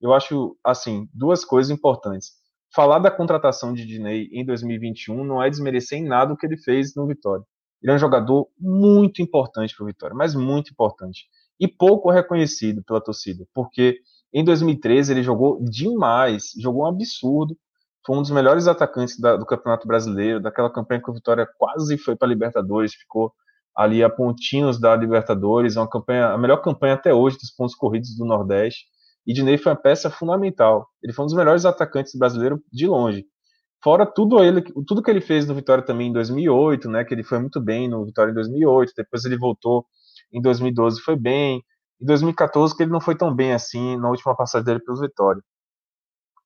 eu acho, assim, duas coisas importantes. Falar da contratação de Dinei em dois mil e vinte e um não é desmerecer em nada o que ele fez no Vitória. Ele é um jogador muito importante para o Vitória, mas muito importante. E pouco reconhecido pela torcida, porque em dois mil e treze ele jogou demais, jogou um absurdo, foi um dos melhores atacantes da, do Campeonato Brasileiro, daquela campanha que o Vitória quase foi para a Libertadores, ficou ali a pontinhos da Libertadores, uma campanha, a melhor campanha até hoje dos pontos corridos do Nordeste, e Dinei foi uma peça fundamental. Ele foi um dos melhores atacantes brasileiros de longe. Fora tudo, ele, tudo que ele fez no Vitória também em dois mil e oito, né, que ele foi muito bem no Vitória em dois mil e oito, depois ele voltou em dois mil e doze, foi bem, em dois mil e quatorze que ele não foi tão bem assim, na última passagem dele pelo Vitória.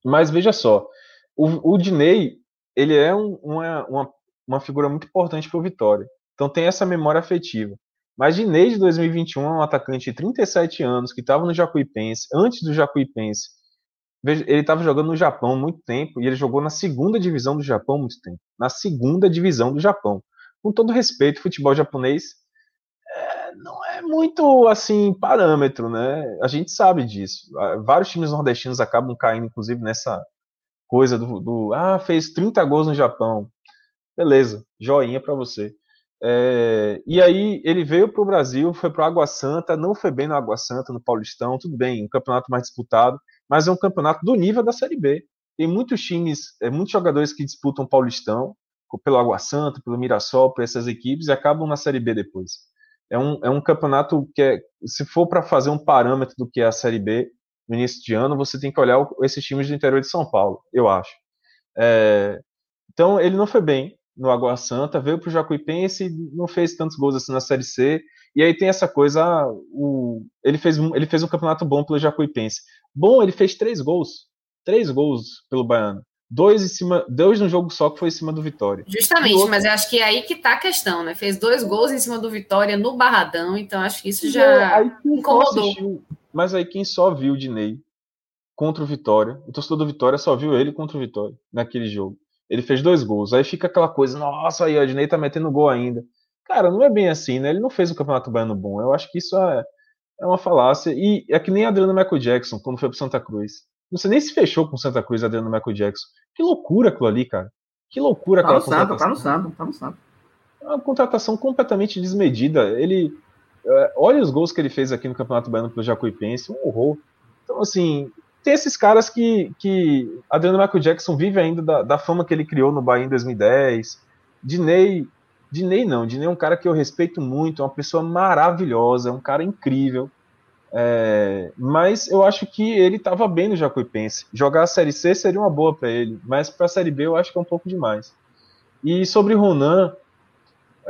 Mas veja só, o, o Dinei, ele é um, uma, uma, uma figura muito importante para o Vitória. Então tem essa memória afetiva. Mas Dinei de dois mil e vinte e um é um atacante de trinta e sete anos, que estava no Jacuipense, antes do Jacuipense. Ele estava jogando no Japão há muito tempo, e ele jogou na segunda divisão do Japão há muito tempo. Na segunda divisão do Japão. Com todo respeito, o futebol japonês é, não é muito, assim, parâmetro, né? A gente sabe disso. Vários times nordestinos acabam caindo, inclusive, nessa coisa do... do ah, fez trinta gols no Japão. Beleza, joinha para você. É, e aí ele veio para o Brasil, foi para Água Santa, não foi bem na Água Santa, no Paulistão, tudo bem, um campeonato mais disputado, mas é um campeonato do nível da Série B. Tem muitos times, é, muitos jogadores que disputam o Paulistão, pelo Água Santa, pelo Mirassol, por essas equipes, e acabam na Série B depois. É um, é um campeonato que, é, se for para fazer um parâmetro do que é a Série B no início de ano, você tem que olhar o, esses times do interior de São Paulo, eu acho. É, então ele não foi bem no Água Santa, veio para o Jacuipense e não fez tantos gols assim na Série C, e aí tem essa coisa, o, ele, fez, ele fez um campeonato bom pelo Jacuipense. Bom, ele fez três gols, três gols pelo Baiano, dois em cima, dois num jogo só que foi em cima do Vitória. Justamente, outro, mas eu acho que é aí que tá a questão, né, fez dois gols em cima do Vitória no Barradão, então acho que isso já aí, incomodou. Assistiu, mas aí quem só viu o Dinei contra o Vitória, o torcedor do Vitória só viu ele contra o Vitória naquele jogo. Ele fez dois gols, aí fica aquela coisa, nossa, aí o Dinei tá metendo gol ainda. Cara, não é bem assim, né? Ele não fez o Campeonato Baiano bom. Eu acho que isso é, é uma falácia. E é que nem Adriano Michael Jackson, quando foi pro Santa Cruz. Não sei nem se fechou com o Santa Cruz, Adriano Michael Jackson. Que loucura aquilo ali, cara. Que loucura aquela contratação. Tá no sábado, tá no sábado. É uma contratação completamente desmedida. Ele, é, olha os gols que ele fez aqui no Campeonato Baiano pelo Jacuipense, um horror. Então, assim... Tem esses caras que, que Adriano Michael Jackson vive ainda da, da fama que ele criou no Bahia em dois mil e dez. Dinei, Dinei não, Dinei é um cara que eu respeito muito, é uma pessoa maravilhosa, é um cara incrível, É, mas eu acho que ele estava bem no Jacuipense. Jogar a Série C seria uma boa para ele, mas para a Série B eu acho que é um pouco demais. E sobre Ronan,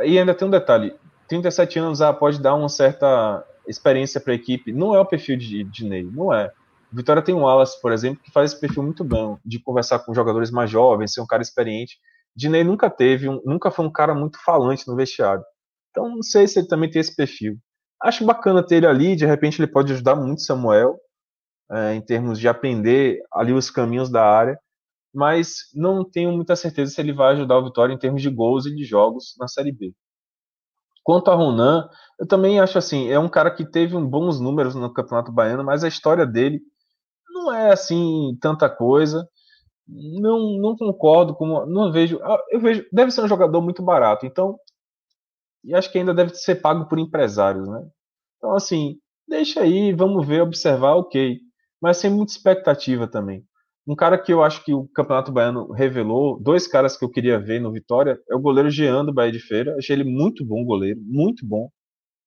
e ainda tem um detalhe, trinta e sete anos, ah, pode dar uma certa experiência para a equipe. Não é o perfil de Dinei, não é. Vitória tem um Wallace, por exemplo, que faz esse perfil muito bom, de conversar com jogadores mais jovens, ser um cara experiente. Dinei nunca teve, um, nunca foi um cara muito falante no vestiário. Então não sei se ele também tem esse perfil. Acho bacana ter ele ali, de repente ele pode ajudar muito Samuel, é, em termos de aprender ali os caminhos da área, mas não tenho muita certeza se ele vai ajudar o Vitória em termos de gols e de jogos na Série B. Quanto a Ronan, eu também acho assim, é um cara que teve bons números no Campeonato Baiano, mas a história dele não é assim tanta coisa. Não, não concordo, com, não vejo, eu vejo, deve ser um jogador muito barato, então e acho que ainda deve ser pago por empresários, né? Então, assim, deixa aí, vamos ver, observar, ok. Mas sem muita expectativa também. Um cara que eu acho que o Campeonato Baiano revelou, dois caras que eu queria ver no Vitória, é o goleiro Jean do Bahia de Feira. Achei ele muito bom, goleiro, muito bom.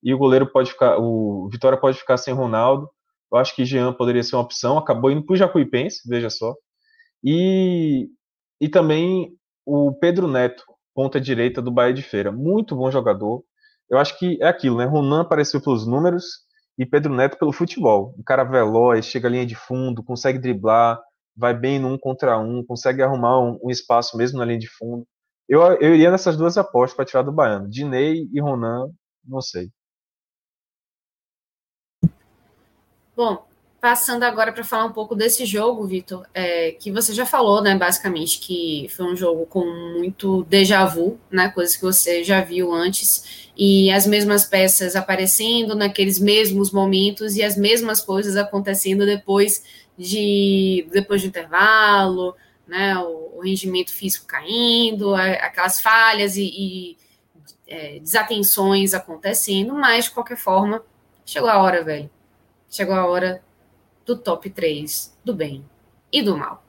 E o goleiro pode ficar, o Vitória pode ficar sem Ronaldo. Eu acho que Jean poderia ser uma opção. Acabou indo pro Jacuipense, veja só. E, e também o Pedro Neto, ponta direita do Bahia de Feira, muito bom jogador. Eu acho que é aquilo, né? Ronan apareceu pelos números e Pedro Neto pelo futebol. Um cara veloz, chega à linha de fundo, consegue driblar, vai bem no um contra um, consegue arrumar um, um espaço mesmo na linha de fundo. Eu, eu iria nessas duas apostas para tirar do Baiano. Dinei e Ronan, não sei. Bom, passando agora para falar um pouco desse jogo, Vitor, é, que você já falou, né, basicamente, que foi um jogo com muito déjà vu, né, coisas que você já viu antes, e as mesmas peças aparecendo naqueles mesmos momentos e as mesmas coisas acontecendo depois de, depois de intervalo, né, o, o rendimento físico caindo, a, aquelas falhas e, e é, desatenções acontecendo, mas, de qualquer forma, chegou a hora, velho, chegou a hora do top três do bem e do mal.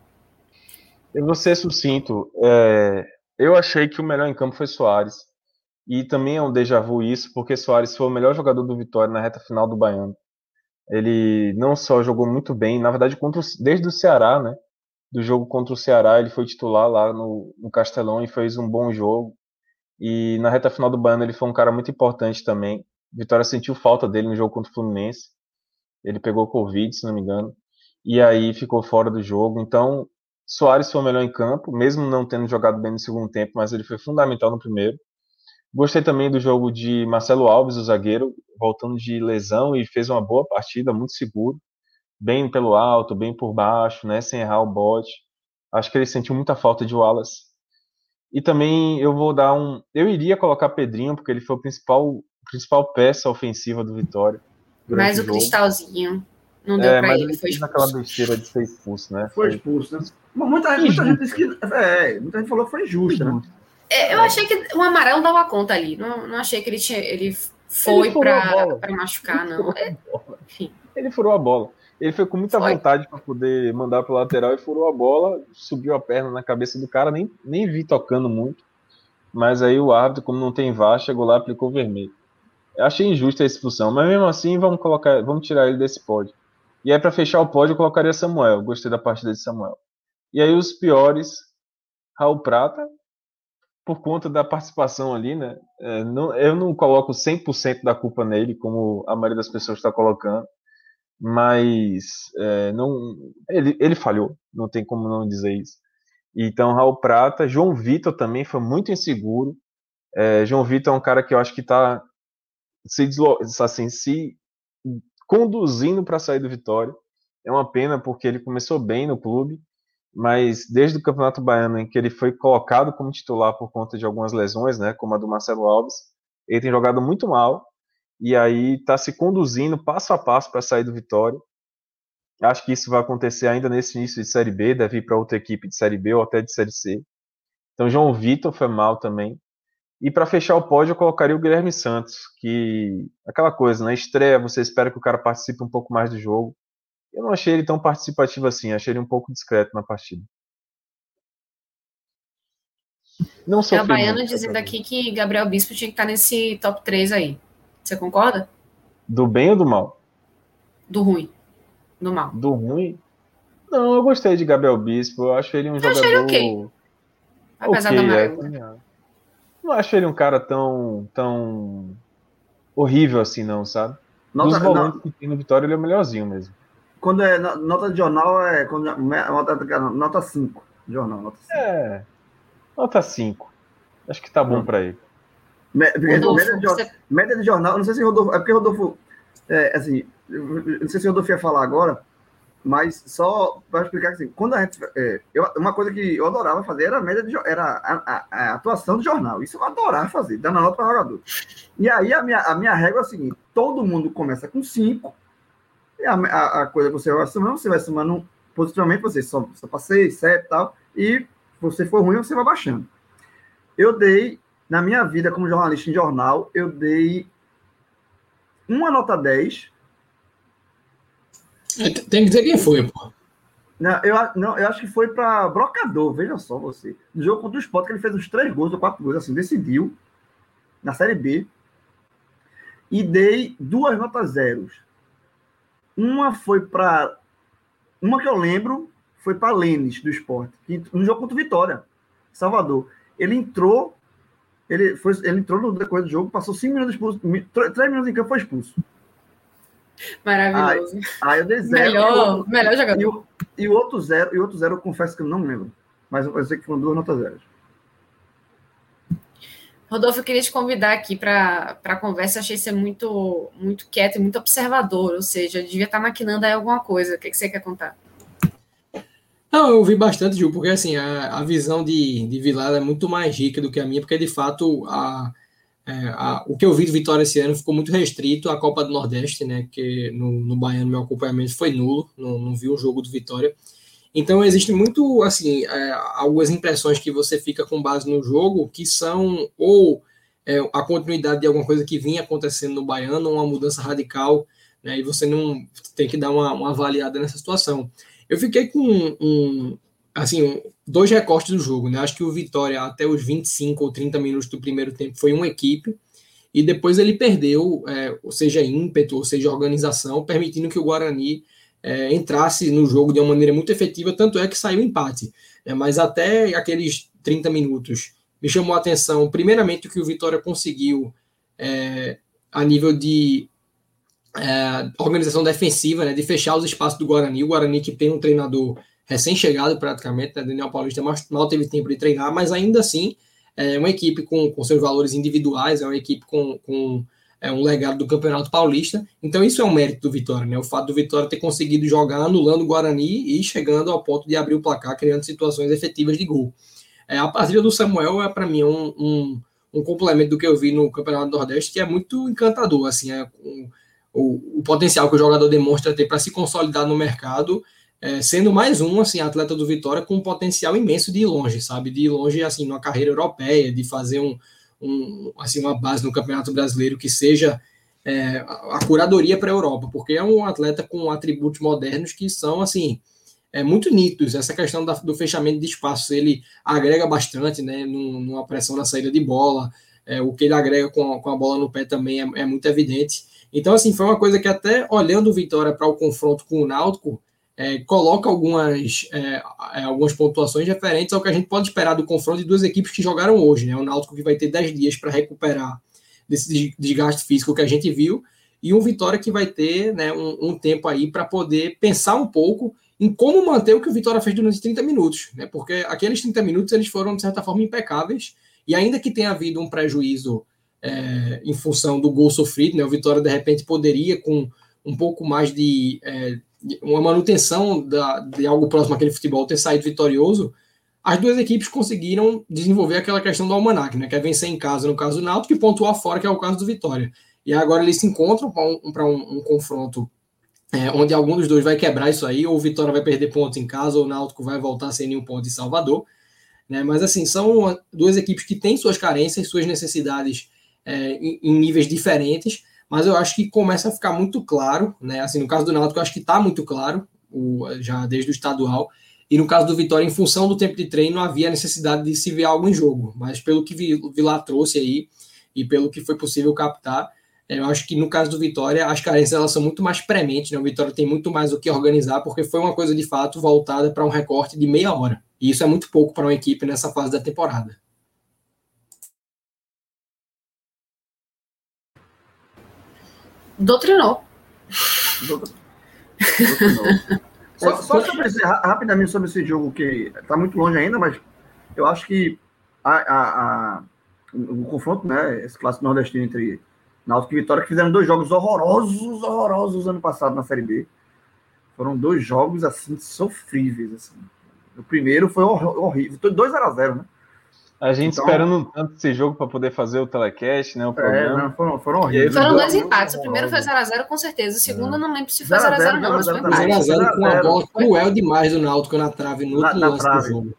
Eu vou ser sucinto. É, eu achei que o melhor em campo foi Soares. E também é um déjà vu isso, porque Soares foi o melhor jogador do Vitória na reta final do Baiano. Ele não só jogou muito bem, na verdade, contra o, desde o Ceará, né? Do jogo contra o Ceará, ele foi titular lá no, no Castelão e fez um bom jogo. E na reta final do Baiano ele foi um cara muito importante também. Vitória sentiu falta dele no jogo contra o Fluminense. Ele pegou Covid, se não me engano, e aí ficou fora do jogo. Então, Soares foi o melhor em campo, mesmo não tendo jogado bem no segundo tempo, mas ele foi fundamental no primeiro. Gostei também do jogo de Marcelo Alves, o zagueiro, voltando de lesão, e fez uma boa partida, muito seguro, bem pelo alto, bem por baixo, né, sem errar o bote. Acho que ele sentiu muita falta de Wallace. E também eu vou dar um... Eu iria colocar Pedrinho, porque ele foi o principal, principal peça ofensiva do Vitória. Mas o jogo. Cristalzinho não deu é, pra ele, ele foi expulso. Naquela besteira de ser expulso, né? Foi expulso, né? Muita, muita gente disse que... É, muita gente falou que foi injusta, né? É, eu é. achei que o Amarelo dava conta ali. Não, não achei que ele, tinha, ele foi ele pra, pra machucar, ele não. É, enfim. Ele furou a bola. Ele foi com muita foi. vontade pra poder mandar pro lateral e furou a bola, subiu a perna na cabeça do cara, nem, nem vi tocando muito. Mas aí o árbitro, como não tem V A R, chegou lá e aplicou vermelho. Eu achei injusta a expulsão, mas mesmo assim vamos, colocar, vamos tirar ele desse pódio. E aí para fechar o pódio eu colocaria Samuel, gostei da partida de Samuel. E aí os piores, Raul Prata, por conta da participação ali, né? É, não, eu não coloco cem por cento da culpa nele, como a maioria das pessoas está colocando, mas é, não, ele, ele falhou, não tem como não dizer isso. Então Raul Prata, João Vitor também foi muito inseguro. É, João Vitor é um cara que eu acho que está... Se, deslo... assim, se conduzindo para sair do Vitória. É uma pena porque ele começou bem no clube, mas desde o Campeonato Baiano, em que ele foi colocado como titular por conta de algumas lesões, né, como a do Marcelo Alves, ele tem jogado muito mal e aí está se conduzindo passo a passo para sair do Vitória. Acho que isso vai acontecer ainda nesse início de Série B, deve ir para outra equipe de Série B ou até de Série C. Então João Vitor foi mal também. E para fechar o pódio, eu colocaria o Guilherme Santos, que aquela coisa, né? Estreia, você espera que o cara participe um pouco mais do jogo. Eu não achei ele tão participativo assim, achei ele um pouco discreto na partida. Não sou é o Baiano dizendo aqui que Gabriel Bispo tinha que estar nesse top três aí. Você concorda? Do bem ou do mal? Do ruim. Do mal. Do ruim? Não, eu gostei de Gabriel Bispo. Eu acho ele um eu jogador... Achei ele okay. Apesar okay, da é, não acho ele um cara tão, tão horrível assim, não, sabe? Nota, dos volantes que tem no Vitória, ele é o melhorzinho mesmo. Quando é nota de jornal, é quando é, nota cinco. Jornal, nota cinco. É, nota cinco. Acho que tá bom hum. pra ele. Me, Rodolfo, média, de, você... média de jornal, não sei se Rodolfo... É porque Rodolfo... É, assim, não sei se Rodolfo ia falar agora, mas só para explicar que assim, quando a gente, é, eu, uma coisa que eu adorava fazer era a média de era a, a, a atuação do jornal. Isso eu adorava fazer, dando nota para o jogador. E aí a minha, a minha regra é a seguinte: todo mundo começa com cinco, e a, a, a coisa que você vai somando, você vai somando positivamente, você só, só para seis, sete e tal, e se você for ruim, você vai baixando. Eu dei, na minha vida como jornalista em jornal, eu dei uma nota dez. Tem que dizer quem foi, pô. Não, eu, não, eu acho que foi para Brocador, veja só você. No jogo contra o Sport, que ele fez uns três gols ou quatro gols, assim, decidiu, na Série B. E dei duas notas zeros. Uma foi para... Uma que eu lembro foi para Lênis, do Sport, que, no jogo contra o Vitória, Salvador. Ele entrou... Ele, foi, ele entrou no decorrer do jogo, passou cinco minutos expulso, três minutos em campo, foi expulso. Maravilhoso. Aí, aí eu dei zero. Melhor, e, melhor jogador. E o, e o outro zero, e outro zero, eu confesso que eu não lembro. Mas eu sei que foram duas notas zeros. Rodolfo, eu queria te convidar aqui para a conversa. Eu achei você muito, muito quieto e muito observador. Ou seja, eu devia estar maquinando aí alguma coisa. O que, que você quer contar? Não, eu vi bastante, Ju, porque assim, a, a visão de, de Villar é muito mais rica do que a minha, porque de fato a, a, a, o que eu vi de Vitória esse ano ficou muito restrito à Copa do Nordeste, né? Que no, no Baiano meu acompanhamento foi nulo, não, não vi o jogo do Vitória. Então existe muito, assim, é, algumas impressões que você fica com base no jogo, que são ou é, a continuidade de alguma coisa que vinha acontecendo no Baiano, ou uma mudança radical, né? E você não tem que dar uma, uma avaliada nessa situação. Eu fiquei com um, um, assim, um, dois recortes do jogo, né? Acho que o Vitória, até os vinte e cinco ou trinta minutos do primeiro tempo, foi uma equipe, e depois ele perdeu, é, ou seja, ímpeto, ou seja, organização, permitindo que o Guarani é, entrasse no jogo de uma maneira muito efetiva, tanto é que saiu o empate. Né? Mas até aqueles trinta minutos me chamou a atenção, primeiramente, o que o Vitória conseguiu é, a nível de... É, organização defensiva, né, de fechar os espaços do Guarani, o Guarani que tem um treinador recém-chegado praticamente, né, Daniel Paulista mal teve tempo de treinar, mas ainda assim é uma equipe com, com seus valores individuais, é uma equipe com, com é, um legado do Campeonato Paulista, então isso é um mérito do Vitória, né, o fato do Vitória ter conseguido jogar anulando o Guarani e chegando ao ponto de abrir o placar, criando situações efetivas de gol. É, a partida do Samuel é para mim um, um, um complemento do que eu vi no Campeonato Nordeste, que é muito encantador, assim, é um, O, o potencial que o jogador demonstra ter para se consolidar no mercado, é, sendo mais um assim, atleta do Vitória com um potencial imenso de ir longe, sabe? De ir longe assim, numa carreira europeia, de fazer um, um, assim, uma base no Campeonato Brasileiro que seja é, a curadoria para a Europa, porque é um atleta com atributos modernos que são assim, é, muito nítidos. Essa questão da, do fechamento de espaços, ele agrega bastante, né, numa pressão na saída de bola, é, o que ele agrega com a, com a bola no pé também é, é muito evidente. Então, assim, foi uma coisa que até olhando o Vitória para o confronto com o Náutico, é, coloca algumas, é, algumas pontuações referentes ao que a gente pode esperar do confronto de duas equipes que jogaram hoje, né? O Náutico que vai ter dez dias para recuperar desse desgaste físico que a gente viu, e um Vitória que vai ter, né, um, um tempo aí para poder pensar um pouco em como manter o que o Vitória fez durante trinta minutos, né? Porque aqueles trinta minutos eles foram, de certa forma, impecáveis, e ainda que tenha havido um prejuízo É, em função do gol sofrido, né, o Vitória de repente poderia com um pouco mais de, é, de uma manutenção da, de algo próximo àquele futebol ter saído vitorioso, as duas equipes conseguiram desenvolver aquela questão do almanac, né, que é vencer em casa no caso do Náutico e pontuar fora, que é o caso do Vitória, e agora eles se encontram para um, para um, um confronto é, onde algum dos dois vai quebrar isso aí, ou o Vitória vai perder pontos em casa, ou o Náutico vai voltar sem nenhum ponto em Salvador, né, mas assim, são duas equipes que têm suas carências, suas necessidades É, em, em níveis diferentes, mas eu acho que começa a ficar muito claro, né? Assim, no caso do Náutico, eu acho que está muito claro, o, já desde o estadual, e no caso do Vitória, em função do tempo de treino, havia necessidade de se ver algo em jogo, mas pelo que o Villar trouxe aí, e pelo que foi possível captar, Eu acho que no caso do Vitória, as carências elas são muito mais prementes, né? O Vitória tem muito mais o que organizar, porque foi uma coisa de fato voltada para um recorte de meia hora. E isso é muito pouco para uma equipe nessa fase da temporada. Doutrinou. Doutrinou. Só, só sobre esse, rapidamente sobre esse jogo, que está muito longe ainda, mas eu acho que a, a, a, o confronto, né, esse clássico nordestino entre Náutico e Vitória, que fizeram dois jogos horrorosos, horrorosos ano passado na Série B. Foram dois jogos, assim, sofríveis, assim. O primeiro foi horrível, dois a zero, né? A gente então, esperando tanto esse jogo para poder fazer o telecast, né? O é, não, foram, foram horríveis. Foram dois empates. O primeiro foi zero a zero, com certeza. O segundo, é. não lembro se foi zero a zero, não, mas foi empate. zero a zero com uma bola cruel demais do Náutico na trave, no outro na, lance na do jogo.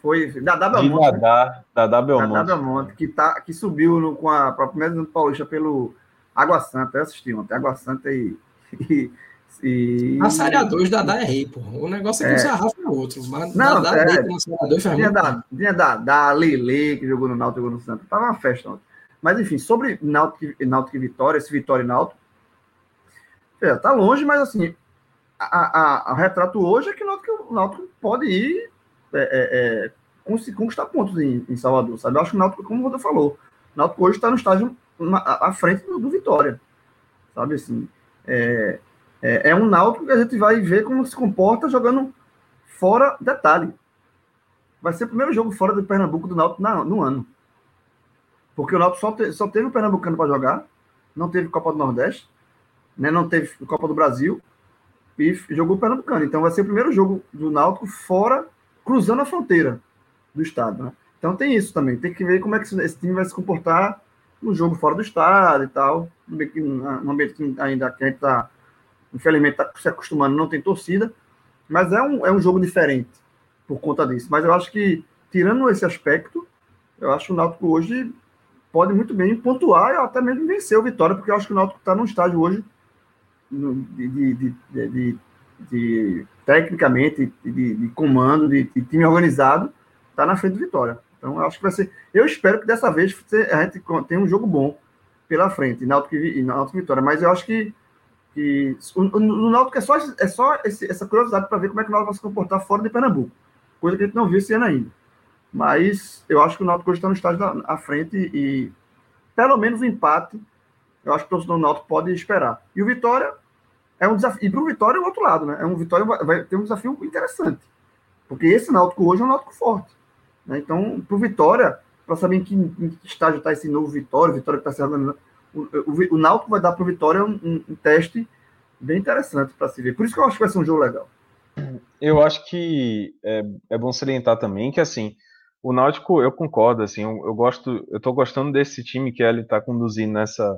Foi Dadá Belmonte. Dadá, Dadá Belmonte. Dadá Belmonte, que, tá, que subiu no, com a primeira do Paulista pelo Água Santa. Eu assisti ontem, Água Santa e... e... E... Na Série A dois, Dadá é rei, pô. O negócio aqui é que o Sarrafo é outro. Mas não, Dadá é rei, na Série A dois faz muito da, tinha Dadá, Lele, que jogou no Náutico, jogou no Santos. Tava uma festa ontem. Mas, enfim, sobre Náutico e Vitória, esse Vitória e Náutico, é, tá longe, mas, assim, o retrato hoje é que o Náutico pode ir é, é, é, conquistar pontos em, em Salvador, sabe? Eu acho que o Náutico, como o Rodolfo falou, o Náutico hoje está no estágio na, à frente do, do Vitória, sabe, assim, é... É um Náutico que a gente vai ver como se comporta jogando fora, detalhe. Vai ser o primeiro jogo fora do Pernambuco do Náutico no ano. Porque o Náutico só, te, só teve o Pernambucano para jogar, não teve Copa do Nordeste, né, não teve Copa do Brasil e jogou o Pernambucano. Então vai ser o primeiro jogo do Náutico fora, cruzando a fronteira do estado, né? Então tem isso também. Tem que ver como é que esse time vai se comportar no jogo fora do estado e tal. Um ambiente ainda que a gente está... Infelizmente está se acostumando, não tem torcida, mas é um, é um jogo diferente por conta disso. Mas eu acho que, tirando esse aspecto, eu acho que o Náutico hoje pode muito bem pontuar e até mesmo vencer o Vitória, porque eu acho que o Náutico está num estágio hoje de, de, de, de, de, de tecnicamente, de, de, de comando, de, de time organizado, está na frente do Vitória. Então eu acho que vai ser. Eu espero que dessa vez a gente tenha um jogo bom pela frente, Náutico e Náutico e Vitória, mas eu acho que. E no Náutico é só, é só esse, essa curiosidade para ver como é que o Náutico vai se comportar fora de Pernambuco, coisa que a gente não viu esse ano ainda, mas eu acho que o Náutico hoje está no estágio da, à frente e pelo menos o empate eu acho que o Náutico pode esperar, e o Vitória é um desafio, e para o Vitória é o outro lado, né? É um Vitória vai, vai ter um desafio interessante, porque esse Náutico hoje é um Náutico forte, né? Então para o Vitória, para saber em que, em que estágio está esse novo Vitória, o Vitória que está se organizando, O, o, o Náutico vai dar para o Vitória um, um, um teste bem interessante para se ver. Por isso que eu acho que vai ser um jogo legal. Eu acho que é, é bom salientar também que, assim, o Náutico, eu concordo, assim, eu, eu gosto, eu tô gostando desse time que ele está conduzindo nessa,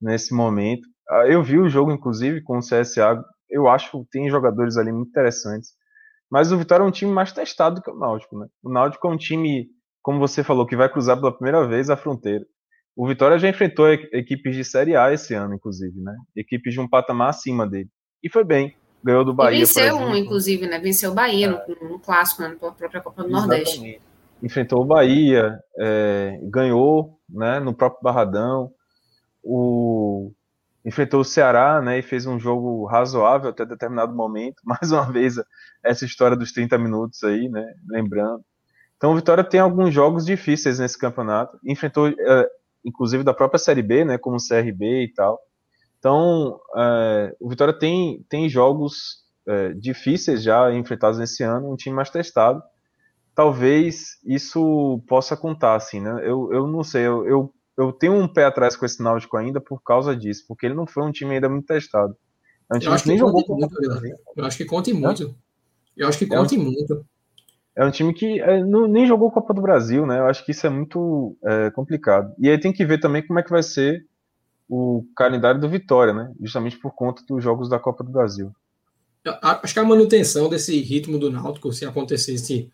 nesse momento. Eu vi o jogo, inclusive, com o C S A, eu acho que tem jogadores ali muito interessantes, mas o Vitória é um time mais testado que o Náutico, né? O Náutico é um time, como você falou, que vai cruzar pela primeira vez a fronteira. O Vitória já enfrentou equipes de Série A esse ano, inclusive, né? Equipes de um patamar acima dele. E foi bem. Ganhou do Bahia. E venceu um, inclusive, né? Venceu o Bahia é. no, no clássico, né? Na própria Copa do Exatamente. Nordeste. Enfrentou o Bahia, é, ganhou, né? No próprio Barradão. O... Enfrentou o Ceará, né? E fez um jogo razoável até determinado momento. Mais uma vez, essa história dos trinta minutos aí, né? Lembrando. Então, o Vitória tem alguns jogos difíceis nesse campeonato. Enfrentou... É, inclusive da própria Série B, né, como o C R B e tal. Então, é, o Vitória tem, tem jogos é, difíceis já enfrentados nesse ano, um time mais testado. Talvez isso possa contar, assim, né? Eu, eu não sei, eu, eu, eu tenho um pé atrás com esse Náutico ainda por causa disso, porque ele não foi um time ainda muito testado. É um time eu, acho que nem jogou muito, né? eu acho que conta muito. É? Eu acho que conta é um... muito. É um time que é, não, nem jogou Copa do Brasil, né? Eu acho que isso é muito é, complicado. E aí tem que ver também como é que vai ser o calendário do Vitória, né? Justamente por conta dos jogos da Copa do Brasil. Eu acho que a manutenção desse ritmo do Náutico, se acontecesse,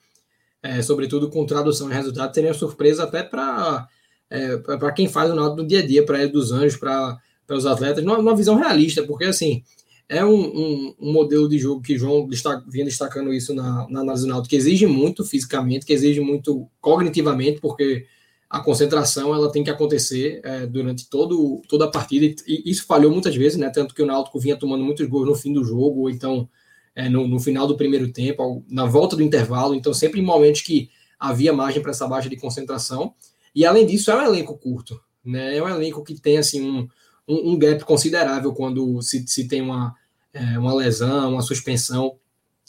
é, sobretudo com tradução de resultado, teria surpresa até para é, para quem faz o Náutico no dia a dia, para Hélio dos Anjos, para os atletas, numa, numa visão realista, porque assim... É um, um, um modelo de jogo que o João destaca, vinha destacando isso na, na análise do Náutico, que exige muito fisicamente, que exige muito cognitivamente, porque a concentração ela tem que acontecer é, durante todo, toda a partida, e isso falhou muitas vezes, né? Tanto que o Náutico vinha tomando muitos gols no fim do jogo, ou então é, no, no final do primeiro tempo, na volta do intervalo, então sempre em momentos que havia margem para essa baixa de concentração, e além disso é um elenco curto, né? É um elenco que tem assim, um, um, um gap considerável quando se, se tem uma, é, uma lesão, uma suspensão,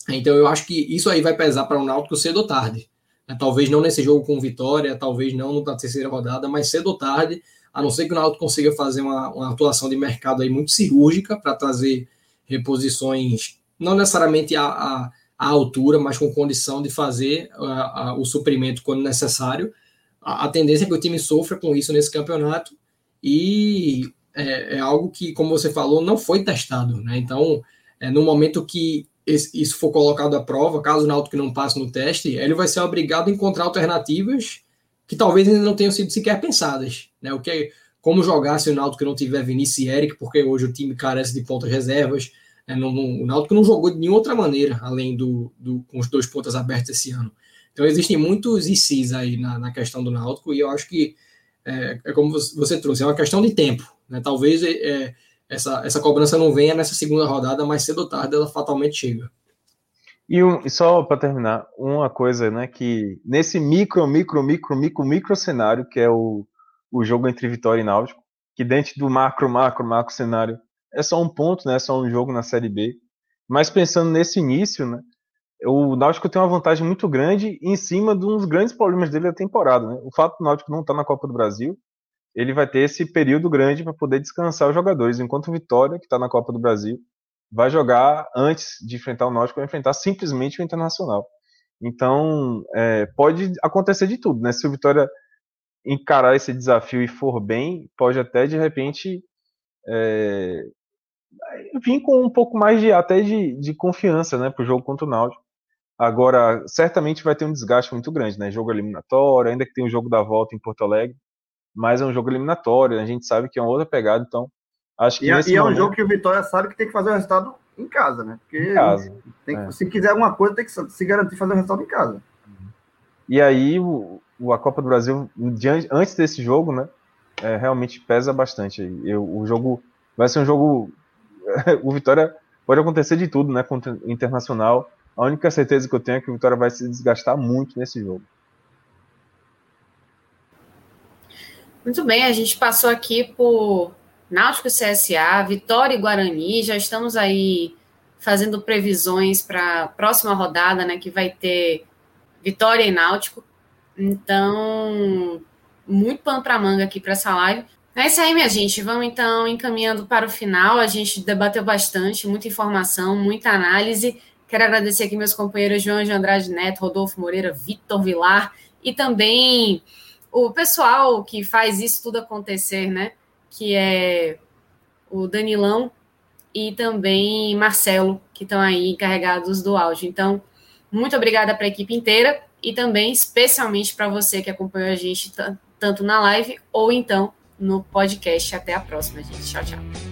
então eu acho que isso aí vai pesar para o Náutico cedo ou tarde. Talvez não nesse jogo com Vitória, talvez não na terceira rodada, mas cedo ou tarde, a não ser que o Náutico consiga fazer uma, uma atuação de mercado aí muito cirúrgica para trazer reposições, não necessariamente à, à, à altura, mas com condição de fazer a, a, o suprimento quando necessário. A, a tendência é que o time sofra com isso nesse campeonato, e é, é algo que, como você falou, não foi testado, né? Então, é, no momento que isso for colocado à prova, caso o Náutico não passe no teste, ele vai ser obrigado a encontrar alternativas que talvez ainda não tenham sido sequer pensadas, né? O que é, como jogar se o Náutico não tiver Vinícius e Eric, porque hoje o time carece de pontas reservas, né? não, não, o Náutico não jogou de nenhuma outra maneira, além do, do com os dois pontas abertos esse ano. Então existem muitos I Cs aí na, na questão do Náutico, e eu acho que é, é como você trouxe, é uma questão de tempo, né? Talvez... É, Essa, essa cobrança não venha nessa segunda rodada, mas cedo ou tarde ela fatalmente chega. E, um, e só para terminar, uma coisa, né, que nesse micro, micro, micro, micro, micro cenário, que é o, o jogo entre Vitória e Náutico, que dentro do macro, macro, macro cenário, é só um ponto, né, é só um jogo na Série B, mas pensando nesse início, né, o Náutico tem uma vantagem muito grande em cima de um dos grandes problemas dele da temporada, né? O fato do Náutico não estar na Copa do Brasil, ele vai ter esse período grande para poder descansar os jogadores, enquanto o Vitória, que está na Copa do Brasil, vai jogar antes de enfrentar o Náutico, vai enfrentar simplesmente o Internacional. Então, é, pode acontecer de tudo, né? Se o Vitória encarar esse desafio e for bem, pode até, de repente, é, vir com um pouco mais de, até de, de confiança, né, para o jogo contra o Náutico. Agora, certamente vai ter um desgaste muito grande, né? Jogo eliminatório, ainda que tenha o jogo da volta em Porto Alegre, mas é um jogo eliminatório, a gente sabe que é uma outra pegada, então acho que... E, nesse e é um momento... jogo que o Vitória sabe que tem que fazer o resultado em casa, né? Porque em casa, tem que, é. se quiser alguma coisa, tem que se garantir fazer o resultado em casa. E aí, o, a Copa do Brasil, diante, antes desse jogo, né, é, realmente pesa bastante. Eu, o jogo vai ser um jogo... o Vitória pode acontecer de tudo, né, contra o Internacional. A única certeza que eu tenho é que o Vitória vai se desgastar muito nesse jogo. Muito bem, a gente passou aqui por Náutico, C S A, Vitória e Guarani, já estamos aí fazendo previsões para a próxima rodada, né, que vai ter Vitória e Náutico, então, muito pano para manga aqui para essa live. É isso aí, minha gente, vamos então encaminhando para o final, a gente debateu bastante, muita informação, muita análise, quero agradecer aqui meus companheiros João de Andrade Neto, Rodolfo Moreira, Vitor Villar e também... o pessoal que faz isso tudo acontecer, né? Que é o Danilão e também Marcelo, que estão aí encarregados do áudio. Então, muito obrigada para a equipe inteira e também especialmente para você que acompanhou a gente t- tanto na live ou então no podcast. Até a próxima, gente. Tchau, tchau.